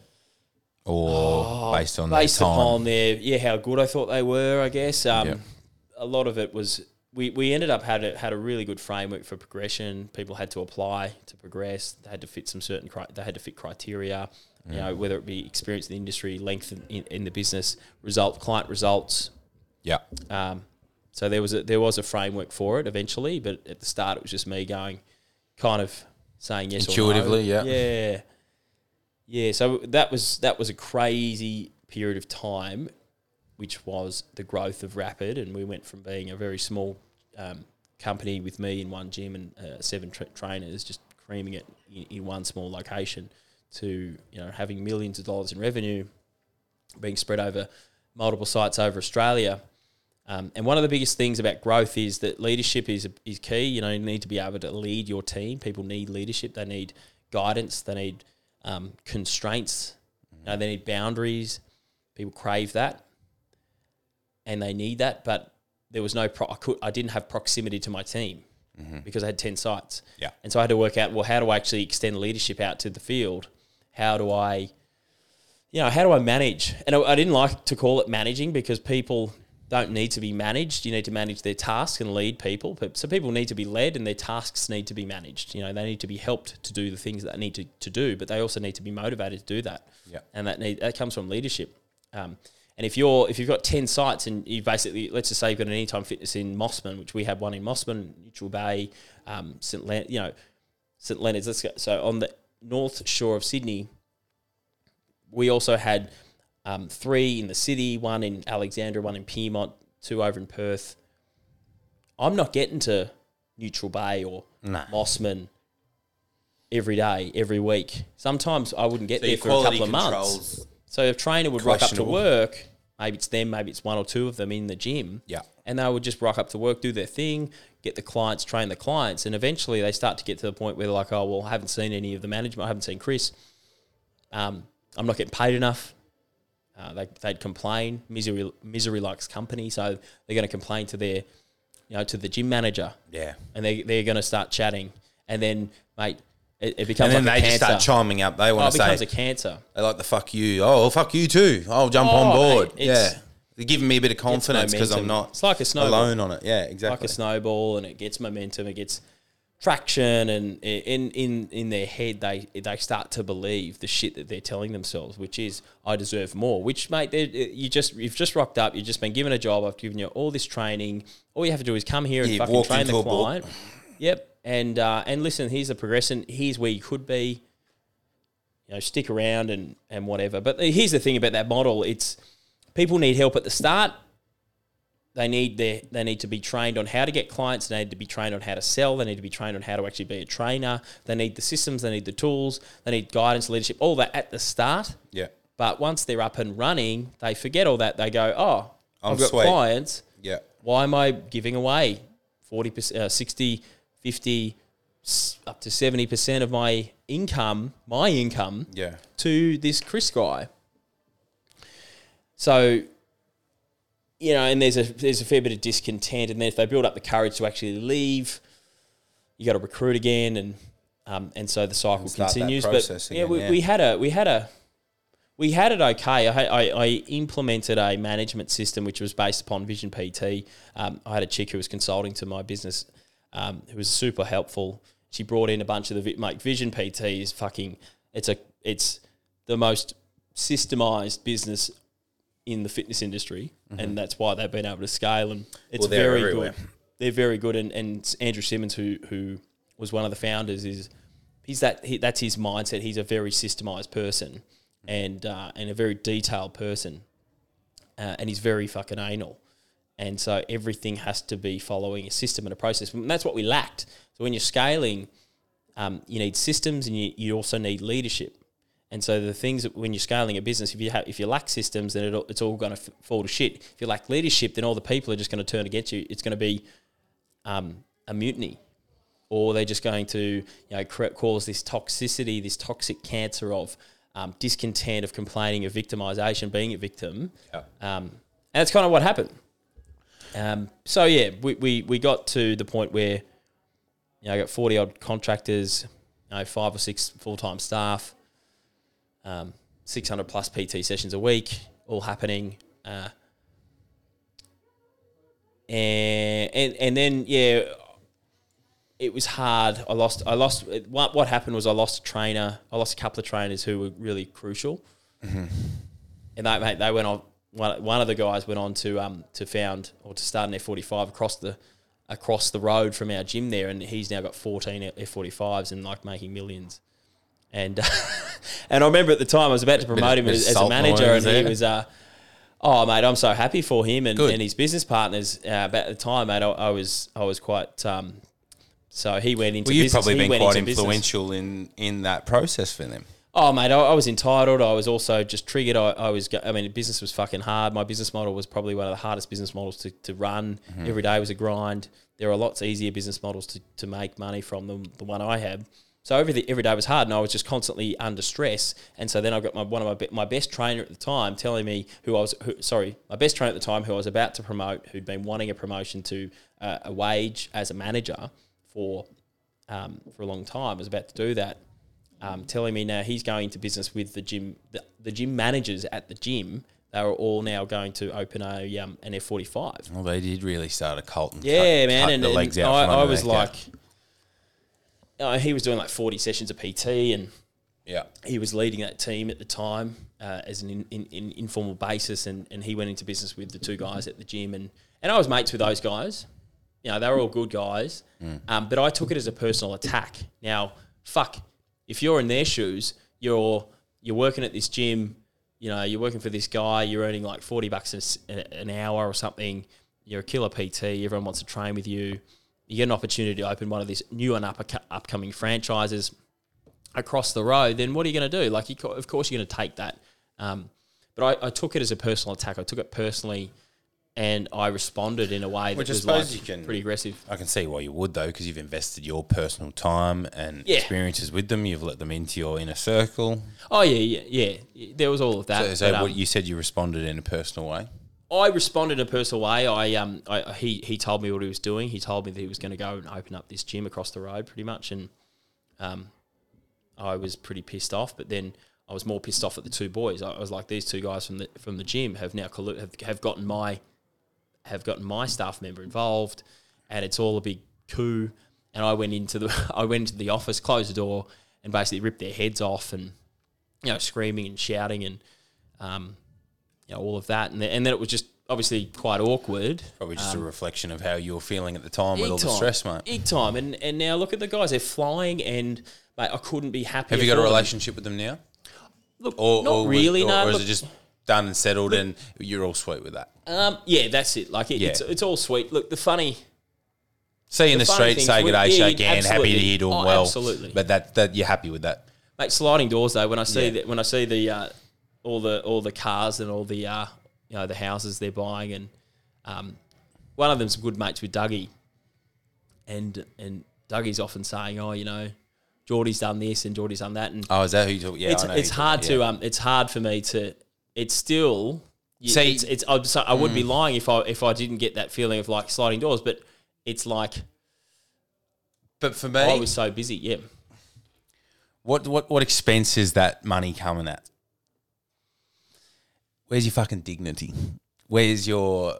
or based upon their how good I thought they were, I guess. A lot of it was, we ended up had a really good framework for progression. People had to apply to progress. They had to fit fit criteria. You know, whether it be experience in the industry, length in the business, client results. Yeah. So there was a framework for it eventually, but at the start it was just me going, kind of saying yes intuitively, or no. Yeah. Yeah. So that was a crazy period of time, which was the growth of Rapid, and we went from being a very small company with me in one gym and seven trainers just creaming it in one small location, to, you know, having millions of dollars in revenue being spread over multiple sites over Australia. And one of the biggest things about growth is that leadership is key. You know, you need to be able to lead your team. People need leadership. They need guidance. They need constraints. You know, they need boundaries. People crave that, and they need that. But there was no I didn't have proximity to my team because I had 10 sites. Yeah. And so I had to work out, well, how do I actually extend leadership out to the field? How do I manage? And I didn't like to call it managing because people don't need to be managed. You need to manage their tasks and lead people. So people need to be led and their tasks need to be managed. You know, they need to be helped to do the things that they need to do, but they also need to be motivated to do that. Yeah. And that comes from leadership. And if you've got 10 sites and you basically, let's just say you've got an Anytime Fitness in Mossman, which we have one in Mossman, Neutral Bay, St Leonard's. Let's go. So on the North Shore of Sydney, we also had three in the city, one in Alexandra, one in Pyrmont, two over in Perth. I'm not getting to Neutral Bay or Mossman every day, every week. Sometimes I wouldn't get there for a couple of months. So a trainer would rock up to work, maybe it's them, maybe it's one or two of them in the gym, and they would just rock up to work, do their thing, get the clients, train the clients, and eventually they start to get to the point where they're like, oh, well, I haven't seen any of the management, I haven't seen Chris, I'm not getting paid enough. They'd complain, misery likes company, so they're going to complain to their, you know, to the gym manager. Yeah. And they're going to start chatting, and then, mate, it becomes like a cancer. And then they just start chiming up. They want to say. It becomes a cancer. They like the fuck you. Oh, well, fuck you too. I'll jump on board. They're giving me a bit of confidence because I'm not it's like a snowball. Alone on it. Yeah, exactly. Like a snowball, and it gets momentum, it gets traction, and in their head they start to believe the shit that they're telling themselves, which is, I deserve more, which, mate, you've just rocked up, you've just been given a job, I've given you all this training, all you have to do is come here and fucking train the client. Yep. And listen, here's the progression, here's where you could be, you know, stick around and whatever. But here's the thing about that model, it's people need help at the start. They need to be trained on how to get clients. They need to be trained on how to sell. They need to be trained on how to actually be a trainer. They need the systems. They need the tools. They need guidance, leadership, all that at the start. Yeah. But once they're up and running, they forget all that. They go, oh, I've got clients. Yeah. Why am I giving away 40%, 60%, 50%, up to 70% of my income to this Chris guy? So, you know, and there's a fair bit of discontent, and then if they build up the courage to actually leave, you got to recruit again, and so the cycle continues. But yeah, we had it okay. I implemented a management system which was based upon Vision PT. I had a chick who was consulting to my business, who was super helpful. She brought in a bunch of mate, Vision PT is fucking it's the most systemized business in the fitness industry, and that's why they've been able to scale, and it's very everywhere. Good. They're very good, and Andrew Simmons, who was one of the founders, that's his mindset. He's a very systemized person, and a very detailed person, and he's very fucking anal, and so everything has to be following a system and a process, and that's what we lacked. So when you're scaling, You need systems, and you also need leadership. And so the things that when you're scaling a business, if you lack systems, then it's all going to fall to shit. If you lack leadership, then all the people are just going to turn against you. It's going to be a mutiny, or they're just going to cause this toxicity, this toxic cancer of discontent, of complaining, of victimization, being a victim. Yeah. And that's kind of what happened. So yeah, we got to the point where I got 40 odd contractors, 5 or 6 full time staff. 600 plus PT sessions a week, all happening. And then, it was hard. I lost, what happened was I lost a trainer. I lost a couple of trainers who were really crucial. Mm-hmm. And they went on, one of the guys went on to found or to start an F45 across the road from our gym there. And he's now got 14 F45s and like making millions. And I remember at the time I was about to promote him as a manager, and he was, oh mate, I'm so happy for him and his business partners. About the time, mate, I was quite. So he went into. Well, you've probably been quite influential in that process for them. Oh mate, I was entitled. I was also just triggered. Business was fucking hard. My business model was probably one of the hardest business models to run. Mm-hmm. Every day was a grind. There are lots easier business models to make money from than the one I had. So every day was hard, and I was just constantly under stress. And so then I got my best trainer at the time telling me my best trainer at the time who I was about to promote, who'd been wanting a promotion to a wage as a manager for a long time, was about to do that, telling me now he's going into business with the gym. The gym managers at the gym, they were all now going to open an F45. Well, they did really start a cult. And I was like. He was doing like 40 sessions of PT, and he was leading that team at the time as an informal basis, and he went into business with the two guys at the gym, and I was mates with those guys. They were all good guys, but I took it as a personal attack. Now, fuck, if you're in their shoes, you're working at this gym, you're working for this guy, you're earning like $40 an hour or something, you're a killer PT, everyone wants to train with you. You get an opportunity to open one of these new and upcoming franchises across the road, then what are you going to do? Like, of course you're going to take that. But I took it as a personal attack. I took it personally, and I responded in a way that was pretty aggressive. I can see why you would, though, because you've invested your personal time and experiences with them. You've let them into your inner circle. Oh, yeah. There was all of that. So but, what you said, you responded in a personal way? I responded in a personal way. He told me what he was doing. He told me that he was going to go and open up this gym across the road, pretty much. And I was pretty pissed off. But then I was more pissed off at the two boys. I was like, these two guys from the gym have now gotten my staff member involved, and it's all a big coup. And I went into the office, closed the door, and basically ripped their heads off, and screaming and shouting and. All of that, and then it was just obviously quite awkward. Probably just a reflection of how you were feeling at the time with all the stress, mate. Big time, and now look at the guys; they're flying, and mate, I couldn't be happier. Have you got a relationship with them now? Look, or is it just done and settled, and you're all sweet with that? Yeah, that's it. Like it's all sweet. Look, the funny. See you in the street, say good day, shake hand, happy to hear doing well. Absolutely, but that you're happy with that, mate. Sliding doors though, when I see the. All the cars and all the the houses they're buying, and one of them's good mates with Dougie, and Dougie's often saying, Geordie's done this and Geordie's done that, and is that who you talk? Yeah, it's hard for me to. It's still I would be lying if I didn't get that feeling of like sliding doors, but it's like. But for me, I was so busy. Yeah. What expense is that money coming at? Where's your fucking dignity? Where's your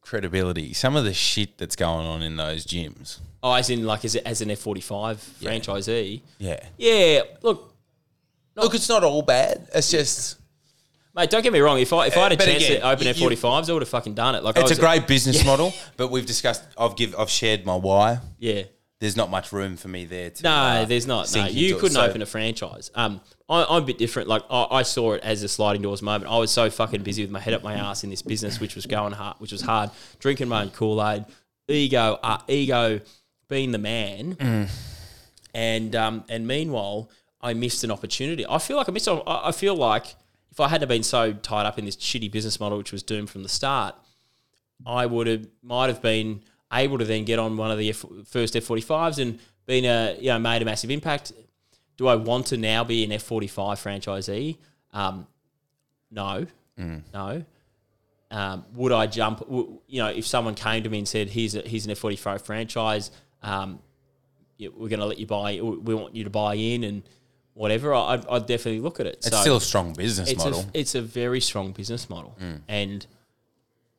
credibility? Some of the shit that's going on in those gyms. Oh, as in like as an F45 franchisee? Yeah. Yeah, look, it's not all bad. It's just... Mate, don't get me wrong. If I had a chance to open F45s, I would have fucking done it. Like it's a great business model, but we've discussed... I've shared my why. Yeah. There's not much room for me there. There's not. No, you couldn't open a franchise. I'm a bit different. Like I saw it as a sliding doors moment. I was so fucking busy with my head up my ass in this business, which was hard. Drinking my own Kool-Aid, ego, being the man, And meanwhile, I missed an opportunity. I feel like if I hadn't been so tied up in this shitty business model, which was doomed from the start, I might have been able to then get on one of the first F45s and made a massive impact. Do I want to now be an F45 franchisee? No. Mm. No. Would I jump? If someone came to me and said, "Here's an F45 franchise. We're going to let you buy. We want you to buy in and whatever." I'd definitely look at it. It's still a strong business model. It's a very strong business model, and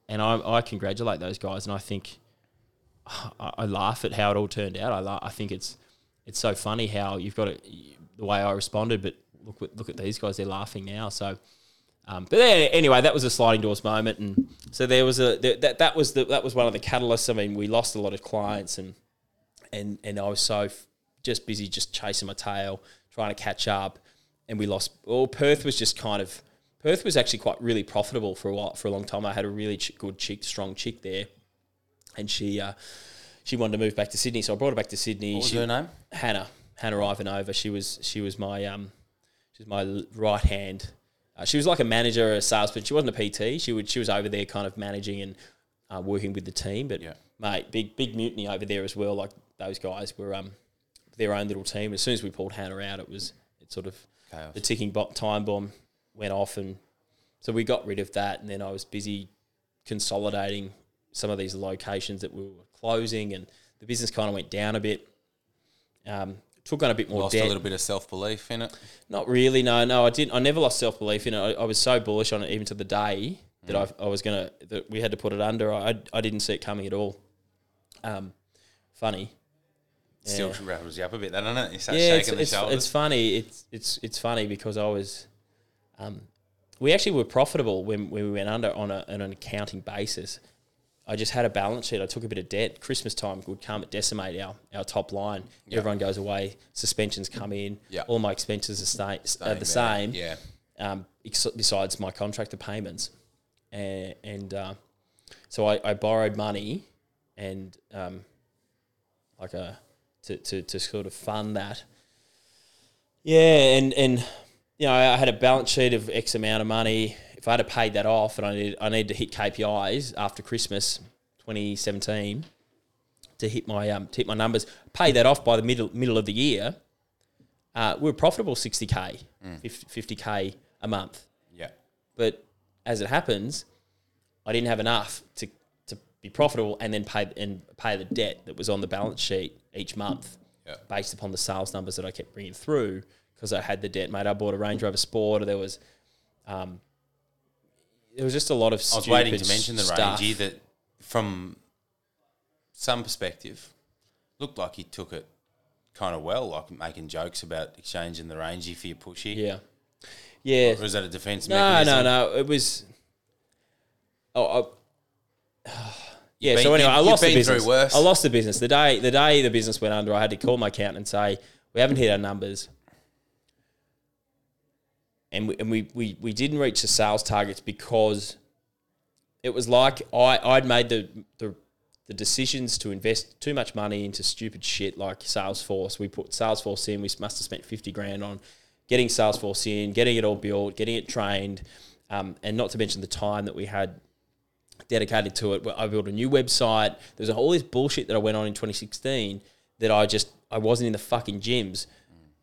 I congratulate those guys. And I think I laugh at how it all turned out. I think it's so funny how you've got it, the way I responded. But look at these guys; they're laughing now. So. But anyway, that was a sliding doors moment, and so there was that was one of the catalysts. I mean, we lost a lot of clients, and I was so just busy, just chasing my tail, trying to catch up, and we lost. Well, Perth was actually quite really profitable for a while, for a long time. I had a really strong chick there, and she wanted to move back to Sydney, so I brought her back to Sydney. What was her name? Hannah Ivanova. She was my right hand. She was like a manager or a salesperson. She wasn't a PT. She was over there kind of managing and working with the team. But, mate, big mutiny over there as well. Like those guys were their own little team. As soon as we pulled Hannah out, it sort of chaos. The ticking time bomb went off. And so we got rid of that. And then I was busy consolidating some of these locations that we were closing. And the business kind of went down a bit. Took on a bit more debt. Lost a little bit of self-belief in it? Not really, no. I didn't. I never lost self-belief in it. I was so bullish on it even to the day that I was going to – that we had to put it under. I didn't see it coming at all. Funny. Yeah. Still rattles you up a bit, doesn't it? You start shaking the shoulders. It's funny. It's funny because I was we actually were profitable when we went under on an accounting basis. I just had a balance sheet. I took a bit of debt. Christmas time would come. It decimate our top line. Yep. Everyone goes away. Suspensions come in. Yep. All my expenses are the same. Yeah. Besides my contractor payments. So I borrowed money and to sort of fund that. Yeah. And I had a balance sheet of X amount of money. If I had paid that off, and I needed to hit KPIs after Christmas 2017 to hit my numbers, pay that off by the middle of the year, we were profitable 60K, 50K a month. Yeah. But as it happens, I didn't have enough to be profitable and then pay the debt that was on the balance sheet each month based upon the sales numbers that I kept bringing through because I had the debt, mate. I bought a Range Rover Sport, or there was it was just a lot of stupid I was waiting to mention the stuff. Rangey that from some perspective looked like he took it kind of well, like making jokes about exchanging the Rangey for your pushy. Yeah. Yeah. Or was that a defence mechanism? No. It was... So anyway, I lost the business. Worse. I lost the business. The day the business went under, I had to call my accountant and say, we haven't hit our numbers. And we didn't reach the sales targets because it was like I'd made the decisions to invest too much money into stupid shit like Salesforce. We put Salesforce in. We must have spent $50,000 on getting Salesforce in, getting it all built, getting it trained, and not to mention the time that we had dedicated to it. I built a new website. There's all this bullshit that I went on in 2016 that I wasn't in the fucking gyms.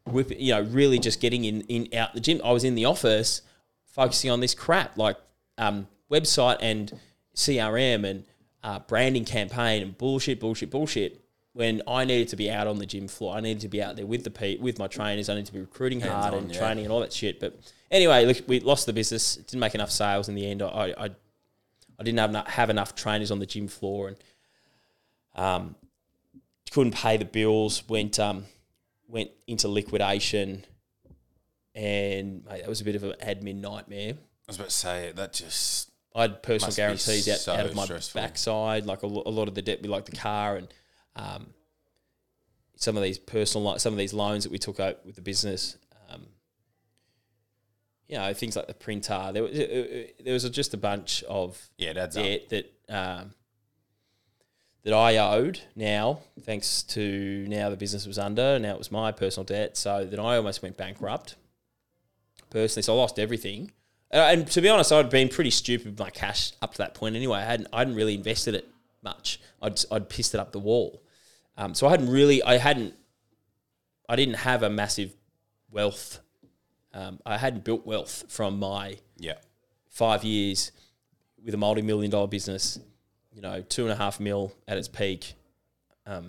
Really just getting in out the gym. I was in the office focusing on this crap like website and CRM and branding campaign and bullshit when I needed to be out on the gym floor. I needed to be out there with my trainers. I needed to be recruiting hard and training and all that shit. But anyway, look, we lost the business. Didn't make enough sales in the end. I didn't have enough trainers on the gym floor and couldn't pay the bills, went into liquidation, and mate, that was a bit of an admin nightmare. I was about to say that just I had personal guarantees out of my backside, like a lot of the debt, like the car and some of these loans that we took out with the business. Things like the printer. There was just a bunch of debt that that I owed now, thanks to now the business was under, now it was my personal debt, so that I almost went bankrupt personally. So I lost everything. And to be honest, I'd been pretty stupid with my cash up to that point anyway. I hadn't really invested it much. I'd pissed it up the wall. So I didn't have a massive wealth. I hadn't built wealth from my 5 years with a multi-million-dollar business, $2.5 million at its peak. I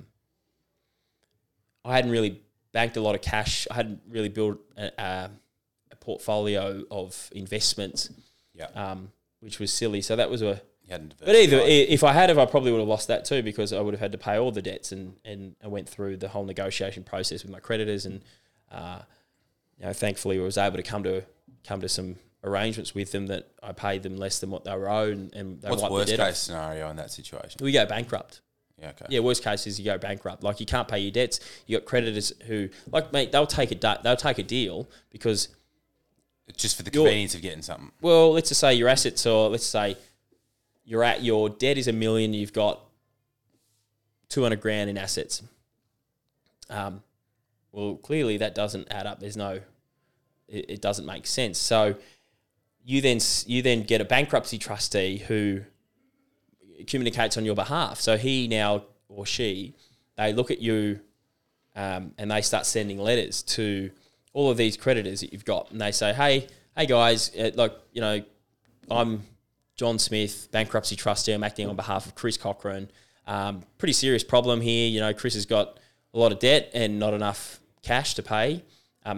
hadn't really banked a lot of cash. I hadn't really built a portfolio of investments, which was silly. So that was a... But either, if I had, I probably would have lost that too, because I would have had to pay all the debts, and I went through the whole negotiation process with my creditors, and thankfully I was able to come to some arrangements with them that I paid them less than what they were owed, and they wiped the debt off. What's worst case scenario in that situation? We go bankrupt. Yeah, okay. Yeah, worst case is you go bankrupt. Like, you can't pay your debts. You got creditors who, like, mate, they'll take a deal because just for the convenience of getting something. Well, let's just say your assets, or let's say you're at, your debt is $1 million, you've got $200,000 in assets. Well, clearly that doesn't add up. There's no, it doesn't make sense. So you then get a bankruptcy trustee who communicates on your behalf. So he now, or she, they look at you and they start sending letters to all of these creditors that you've got, and they say, hey guys, I'm John Smith, bankruptcy trustee. I'm acting on behalf of Chris Cochrane. Pretty serious problem here. Chris has got a lot of debt and not enough cash to pay.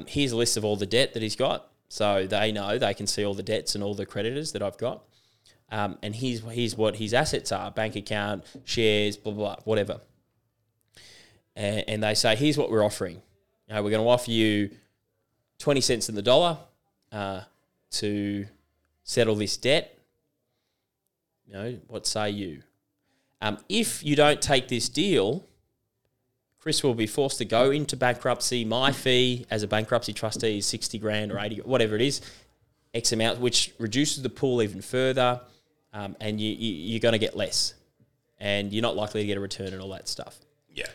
Here's a list of all the debt that he's got. So they know, they can see all the debts and all the creditors that I've got. And here's what his assets are, bank account, shares, blah, blah, blah, whatever. And they say, here's what we're offering. We're going to offer you 20 cents in the dollar to settle this debt. What say you? If you don't take this deal, Chris will be forced to go into bankruptcy. My fee as a bankruptcy trustee is $60,000 or 80, whatever it is, X amount, which reduces the pool even further, and you're going to get less, and you're not likely to get a return and all that stuff. Yeah.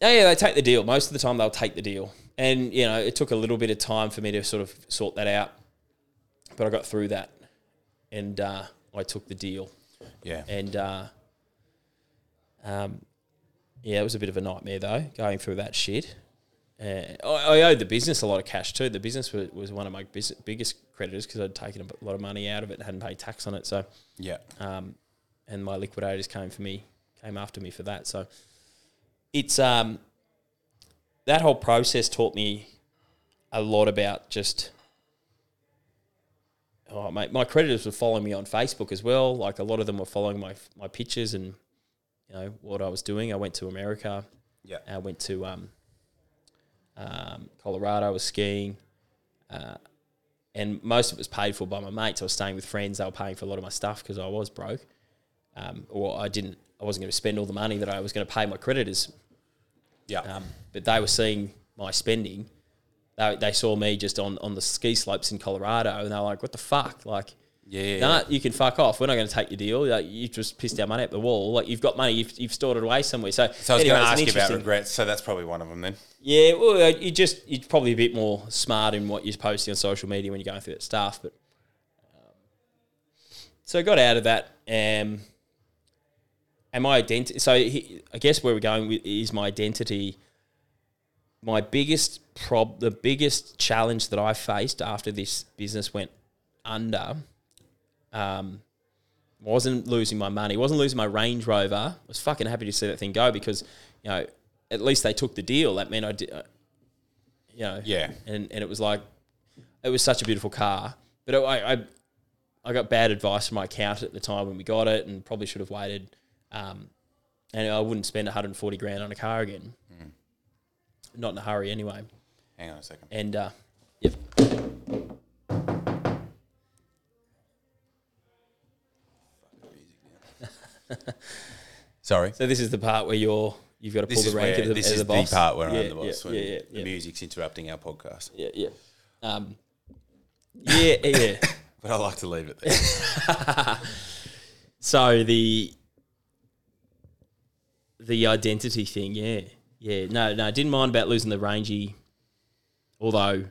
They take the deal. Most of the time they'll take the deal. And, it took a little bit of time for me to sort of sort that out. But I got through that, and I took the deal. Yeah. And, it was a bit of a nightmare, though, going through that shit. I owed the business a lot of cash, too. The business was one of my biggest creditors because I'd taken a lot of money out of it and hadn't paid tax on it. So, yeah. And my liquidators came after me for that. So it's that whole process taught me a lot about just... Oh, mate, my creditors were following me on Facebook as well. Like, a lot of them were following my pictures and, what I was doing. I went to America. Yeah. I went to Colorado. I was skiing. And most of it was paid for by my mates. I was staying with friends. They were paying for a lot of my stuff because I was broke. I wasn't going to spend all the money that I was going to pay my creditors. Yeah. But they were seeing my spending. They saw me just on the ski slopes in Colorado, and they're like, "What the fuck? Like, you can fuck off. We're not going to take your deal. Like, you've just pissed our money up the wall. Like, you've got money, you've stored it away somewhere." So I was going to ask you about regrets. So that's probably one of them then. Yeah, well, you're probably a bit more smart in what you're posting on social media when you're going through that stuff. But so I got out of that, and my identity. So I guess where we're going with is my identity. My biggest challenge that I faced after this business went under wasn't losing my money, wasn't losing my Range Rover. I was fucking happy to see that thing go because, at least they took the deal. That meant I did, Yeah. And it was like, it was such a beautiful car. But I got bad advice from my accountant at the time when we got it, and probably should have waited. And I wouldn't spend $140,000 on a car again. Mm. Not in a hurry anyway. Hang on a second. And, yep. Sorry. So this is the part where you've got to pull the rank at the boss. This is the part where I'm the boss. The music's interrupting our podcast. Yeah. But I like to leave it there. So the identity thing, yeah. No, I didn't mind about losing the rangy, although it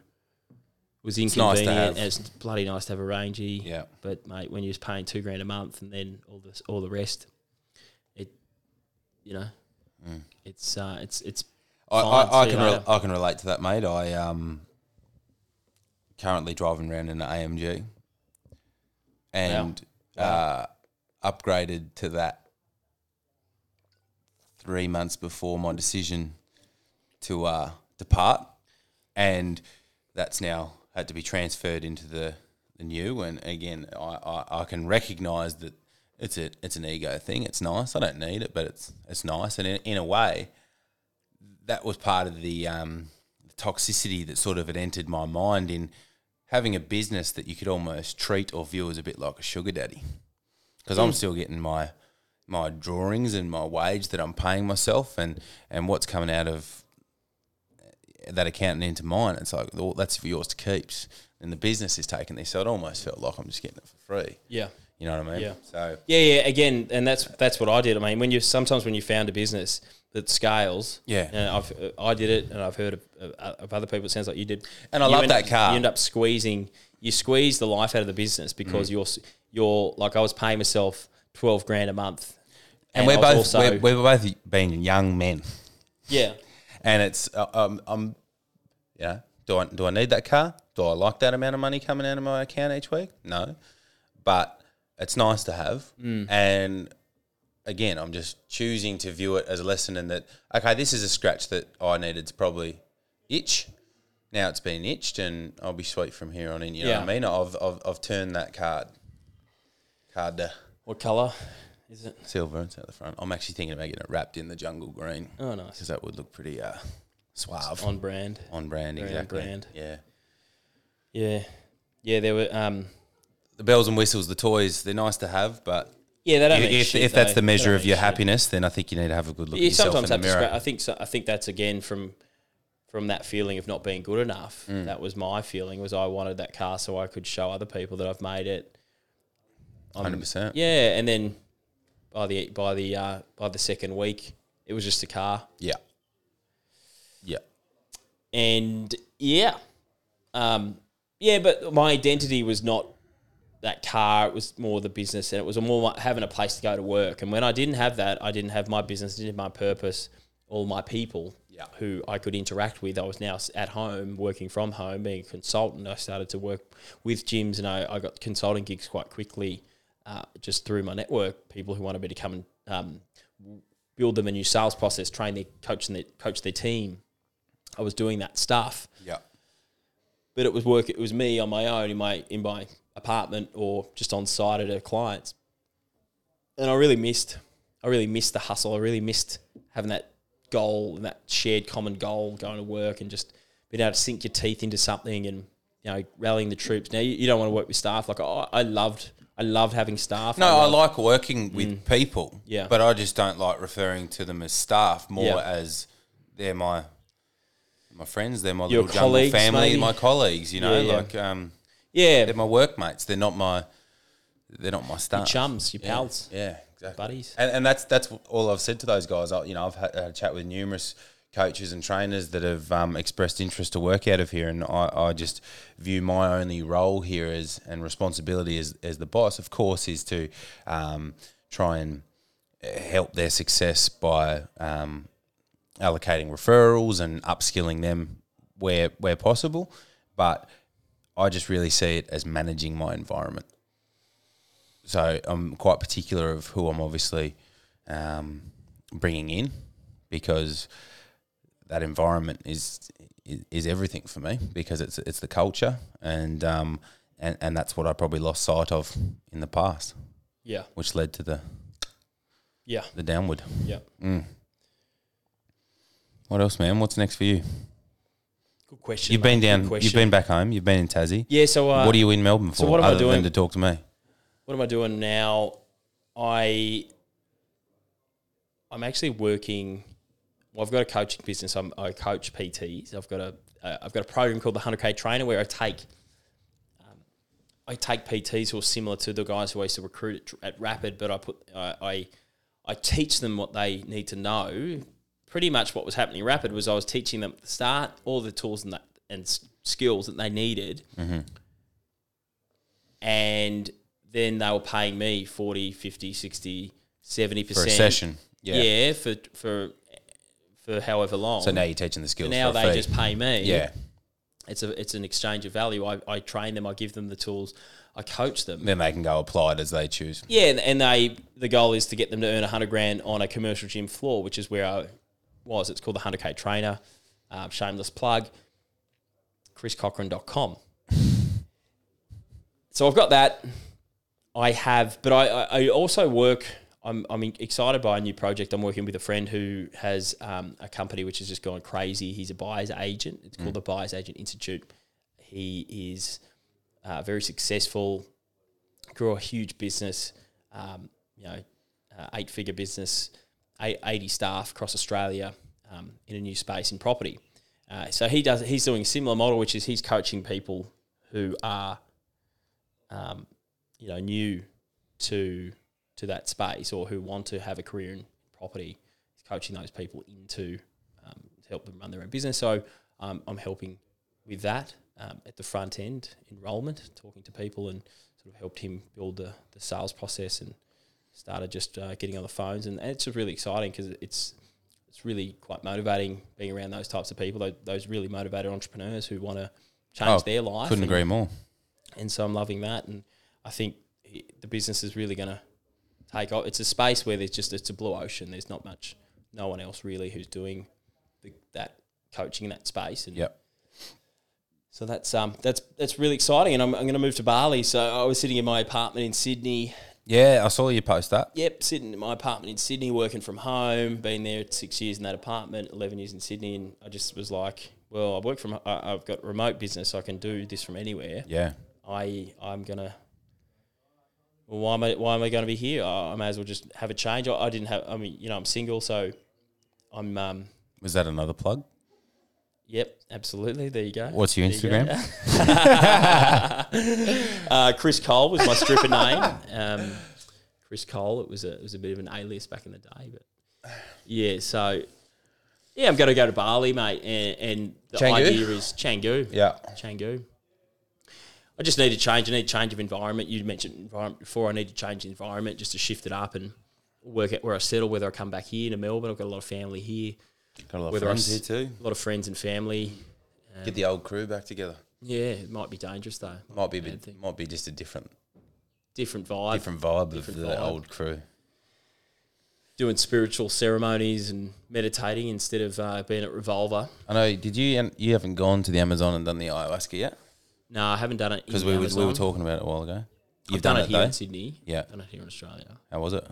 was inconvenient. It's bloody nice to have a rangy. Yeah. But mate, when you're just paying $2,000 a month and then all the rest, it's. I can relate to that, mate. I currently driving around in an AMG, and upgraded to that 3 months before my decision to depart, and that's now had to be transferred into the new. And again, I can recognise that it's an ego thing. It's nice. I don't need it, but it's nice. And in a way, that was part of the toxicity that sort of had entered my mind in having a business that you could almost treat or view as a bit like a sugar daddy. Because I'm still getting my drawings and my wage that I'm paying myself and what's coming out of that accountant into mine. It's like, well, that's for yours to keep. And the business is taking this. So it almost felt like I'm just getting it for free. Yeah. You know what I mean? Yeah. So Yeah, again, and that's what I did. I mean, when you found a business that scales. Yeah. And I did it, and I've heard of other people, it sounds like you did. And I love that car. You end up squeeze the life out of the business because you're like, I was paying myself $12,000 a month, and we're both being young men. Yeah, and it's do I need that car? Do I like that amount of money coming out of my account each week? No, but it's nice to have. Mm. And again, I'm just choosing to view it as a lesson in that. Okay, this is a scratch that I needed to probably itch. Now it's been itched, and I'll be sweet from here on in. You know what I mean? I've turned that card. What colour is it? Silver. It's at the front. I'm actually thinking about getting it wrapped in the jungle green. Oh, nice. Because that would look pretty suave. It's on brand. On brand, very exactly. On brand. Yeah. Yeah. Yeah, there were the bells and whistles, the toys. They're nice to have, but yeah, they don't. If that's the measure of your happiness, then I think you need to have a good look at yourself in the mirror. I think that's again from that feeling of not being good enough. Mm. That was my feeling. Was I wanted that car so I could show other people that I've made it. 100%. Yeah, and then by the second week, it was just a car. Yeah. Yeah. And but my identity was not that car. It was more the business, and it was more like having a place to go to work. And when I didn't have that, I didn't have my business, didn't have my purpose, all my people who I could interact with. I was now at home, working from home, being a consultant. I started to work with gyms, and I got consulting gigs quite quickly. Just through my network, people who wanted me to come and build them a new sales process, train their coach and coach their team. I was doing that stuff. Yeah, but it was work. It was me on my own in my apartment or just on site at a client's. And I really missed the hustle. I really missed having that goal and that shared common goal, going to work and just being able to sink your teeth into something and rallying the troops. Now you don't want to work with staff. Like I loved having staff. No, I like working with people. Yeah. But I just don't like referring to them as staff, more as they're my friends, they're my your little jungle family, maybe. My colleagues, they're my workmates. They're not my staff. Your chums, your pals. Yeah, exactly. Buddies. And that's all I've said to those guys. I've had a chat with numerous coaches and trainers that have expressed interest to work out of here, and I just view my only role here and responsibility as the boss, of course, is to try and help their success by allocating referrals and upskilling them where possible. But I just really see it as managing my environment. So I'm quite particular of who I'm obviously bringing in, because that environment is everything for me, because it's the culture and that's what I probably lost sight of in the past. Yeah, which led to the downward. Yeah. Mm. What else, man? What's next for you? Good question. You've been down. You've been back home. You've been in Tassie. Yeah. So what are you in Melbourne for? So what am I doing? Other than to talk to me. What am I doing now? I'm actually working. Well, I've got a coaching business. I coach PTs. I've got a program called the 100K Trainer where I take I take PTs who are similar to the guys who I used to recruit at Rapid, but I teach them what they need to know. Pretty much what was happening at Rapid was I was teaching them at the start all the tools and skills that they needed, mm-hmm. and then they were paying me 40, 50, 60, 70% for a session. Yeah, for however long. So now you're teaching the skills. And now they just pay me. Yeah. It's an exchange of value. I train them, I give them the tools, I coach them. Then they can go apply it as they choose. Yeah, and the goal is to get them to earn 100 grand on a commercial gym floor, which is where I was. It's called the 100K Trainer, shameless plug, ChrisCochrane.com. So I've got that. I also work. I'm excited by a new project. I'm working with a friend who has a company which has just gone crazy. He's a buyer's agent. It's called the Buyer's Agent Institute. He is very successful, grew a huge business, 8-figure business, 80 staff across Australia in a new space in property. So he's doing a similar model, which is he's coaching people who are, new to that space or who want to have a career in property. He's coaching those people into to help them run their own business. So I'm helping with that at the front end enrollment, talking to people, and sort of helped him build the sales process and started just getting on the phones. And it's just really exciting because it's really quite motivating being around those types of people, those really motivated entrepreneurs who want to change their life. Couldn't agree more. And so I'm loving that. And I think the business is really going to take off. It's a space where it's a blue ocean. There's not much, no one else really who's doing that coaching in that space. And yep. So that's really exciting. And I'm going to move to Bali. So I was sitting in my apartment in Sydney. Yeah, I saw you post that. Yep, sitting in my apartment in Sydney, working from home. Been there 6 years in that apartment, 11 years in Sydney, and I just was like, well, I've got remote business, so I can do this from anywhere. Yeah, I'm gonna. Why am I going to be here? I may as well just have a change. I'm single, so I'm... Was that another plug? Yep, absolutely. There you go. What's your Instagram? Chris Cole was my stripper name. Chris Cole, it was a bit of an alias back in the day. But yeah, so... Yeah, I'm going to go to Bali, mate. And the Canggu? Idea is Canggu. Yeah. Canggu. I just need a change. I need a change of environment. You mentioned environment before. I need to change the environment just to shift it up and work out where I settle, whether I come back here to Melbourne. I've got a lot of family here. Got a lot of friends here too. A lot of friends and family. Get the old crew back together. Yeah, it might be dangerous though. Might be a bit, might be just a different vibe. Different vibe of the old crew. Doing spiritual ceremonies and meditating instead of being at Revolver. I know. Did you? You haven't gone to the Amazon and done the ayahuasca yet? No, I haven't done it. Because we were talking about it a while ago. You've done it here in Sydney. Yeah. Done it here in Australia. How was it?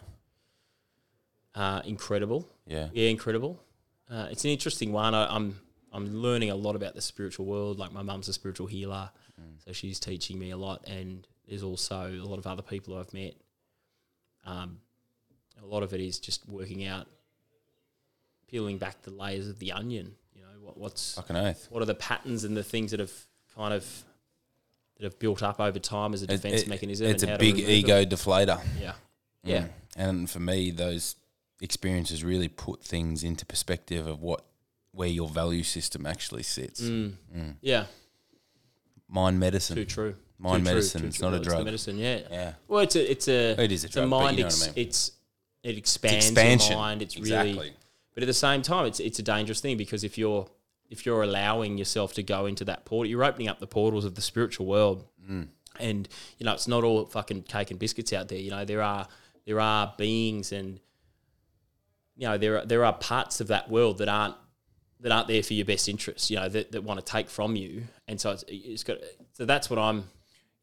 Incredible. Yeah, incredible. It's an interesting one. I'm learning a lot about the spiritual world. Like my mum's a spiritual healer, so she's teaching me a lot. And there's also a lot of other people I've met. A lot of it is just working out, peeling back the layers of the onion. You know what's fucking oath. What are the patterns and the things that have kind of built up over time as a defense mechanism. It's a big ego deflator. Yeah. Yeah. And for me, those experiences really put things into perspective of where your value system actually sits. Mm. Mm. Yeah. Mind medicine. Too true. Mind medicine. It's not a drug. It's medicine, yeah. Yeah. Well, it's a drug, mind, you know what I mean? It expands your mind. It's exactly. Really, but at the same time, it's a dangerous thing because if you're allowing yourself to go into that portal, you're opening up the portals of the spiritual world. Mm. And, it's not all fucking cake and biscuits out there. There are beings and, there are parts of that world that aren't there for your best interests, that want to take from you. And so so that's what I'm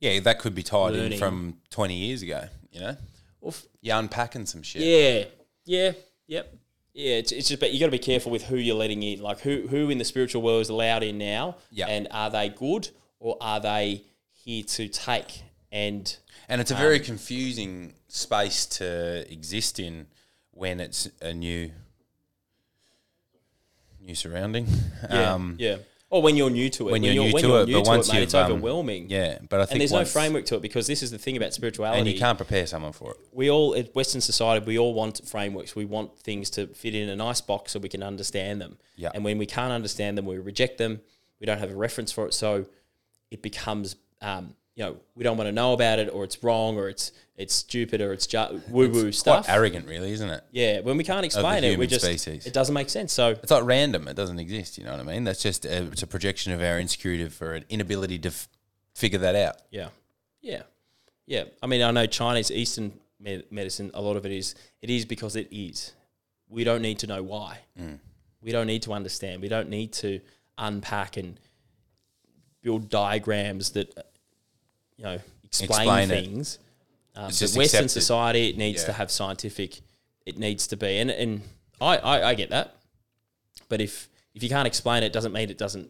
yeah, that could be tied learning. In from 20 years ago, Well, you're unpacking some shit. Yeah, yep. Yeah, it's just, but you got to be careful with who you're letting in. Like who in the spiritual world is allowed in now, yep. And are they good or are they here to take? And it's a very confusing space to exist in when it's a new surrounding. Yeah. Or when you're new to it. When you're new to it, it's overwhelming. Yeah, but I think there's no framework to it, because this is the thing about spirituality. And you can't prepare someone for it. We all, in Western society, we all want frameworks. We want things to fit in a nice box so we can understand them. Yeah. And when we can't understand them, we reject them. We don't have a reference for it. So it becomes, we don't want to know about it, or it's wrong, or it's stupid, or it's woo-woo stuff. It's quite arrogant, really, isn't it? Yeah, when we can't explain it, we just species. It doesn't make sense. So it's like random; it doesn't exist. You know what I mean? That's just it's a projection of our insecurity for an inability to figure that out. Yeah. I mean, I know Chinese Eastern medicine. A lot of it is because it is. We don't need to know why. Mm. We don't need to understand. We don't need to unpack and build diagrams that. Explain things. It's just Western accepted. Society, it needs to have scientific. It needs to be, and I get that. But if you can't explain it, doesn't mean it doesn't.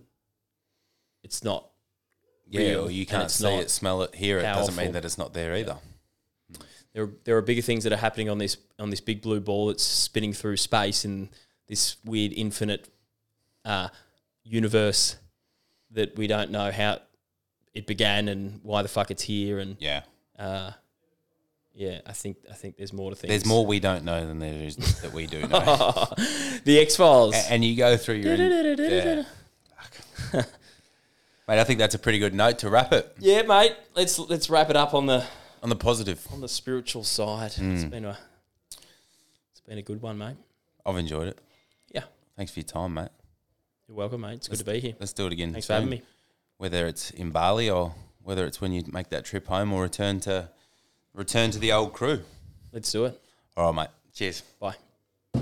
It's not. Yeah, real, or you can't see it, smell it, hear it. Doesn't mean that it's not there either. Yeah. There are bigger things that are happening on this big blue ball that's spinning through space in this weird infinite universe that we don't know how. It began and why the fuck it's here, and I think there's more to things. There's more we don't know than there is that we do know. The X-Files, and you go through your. Mate, I think that's a pretty good note to wrap it. Yeah, mate, let's wrap it up on the positive, on the spiritual side. Mm. It's been a good one, mate. I've enjoyed it. Yeah, thanks for your time, mate. You're welcome, mate. It's good to be here. Let's do it again. Thanks for having me. Whether it's in Bali or whether it's when you make that trip home or return to the old crew. Let's do it. All right, mate. Cheers. Bye.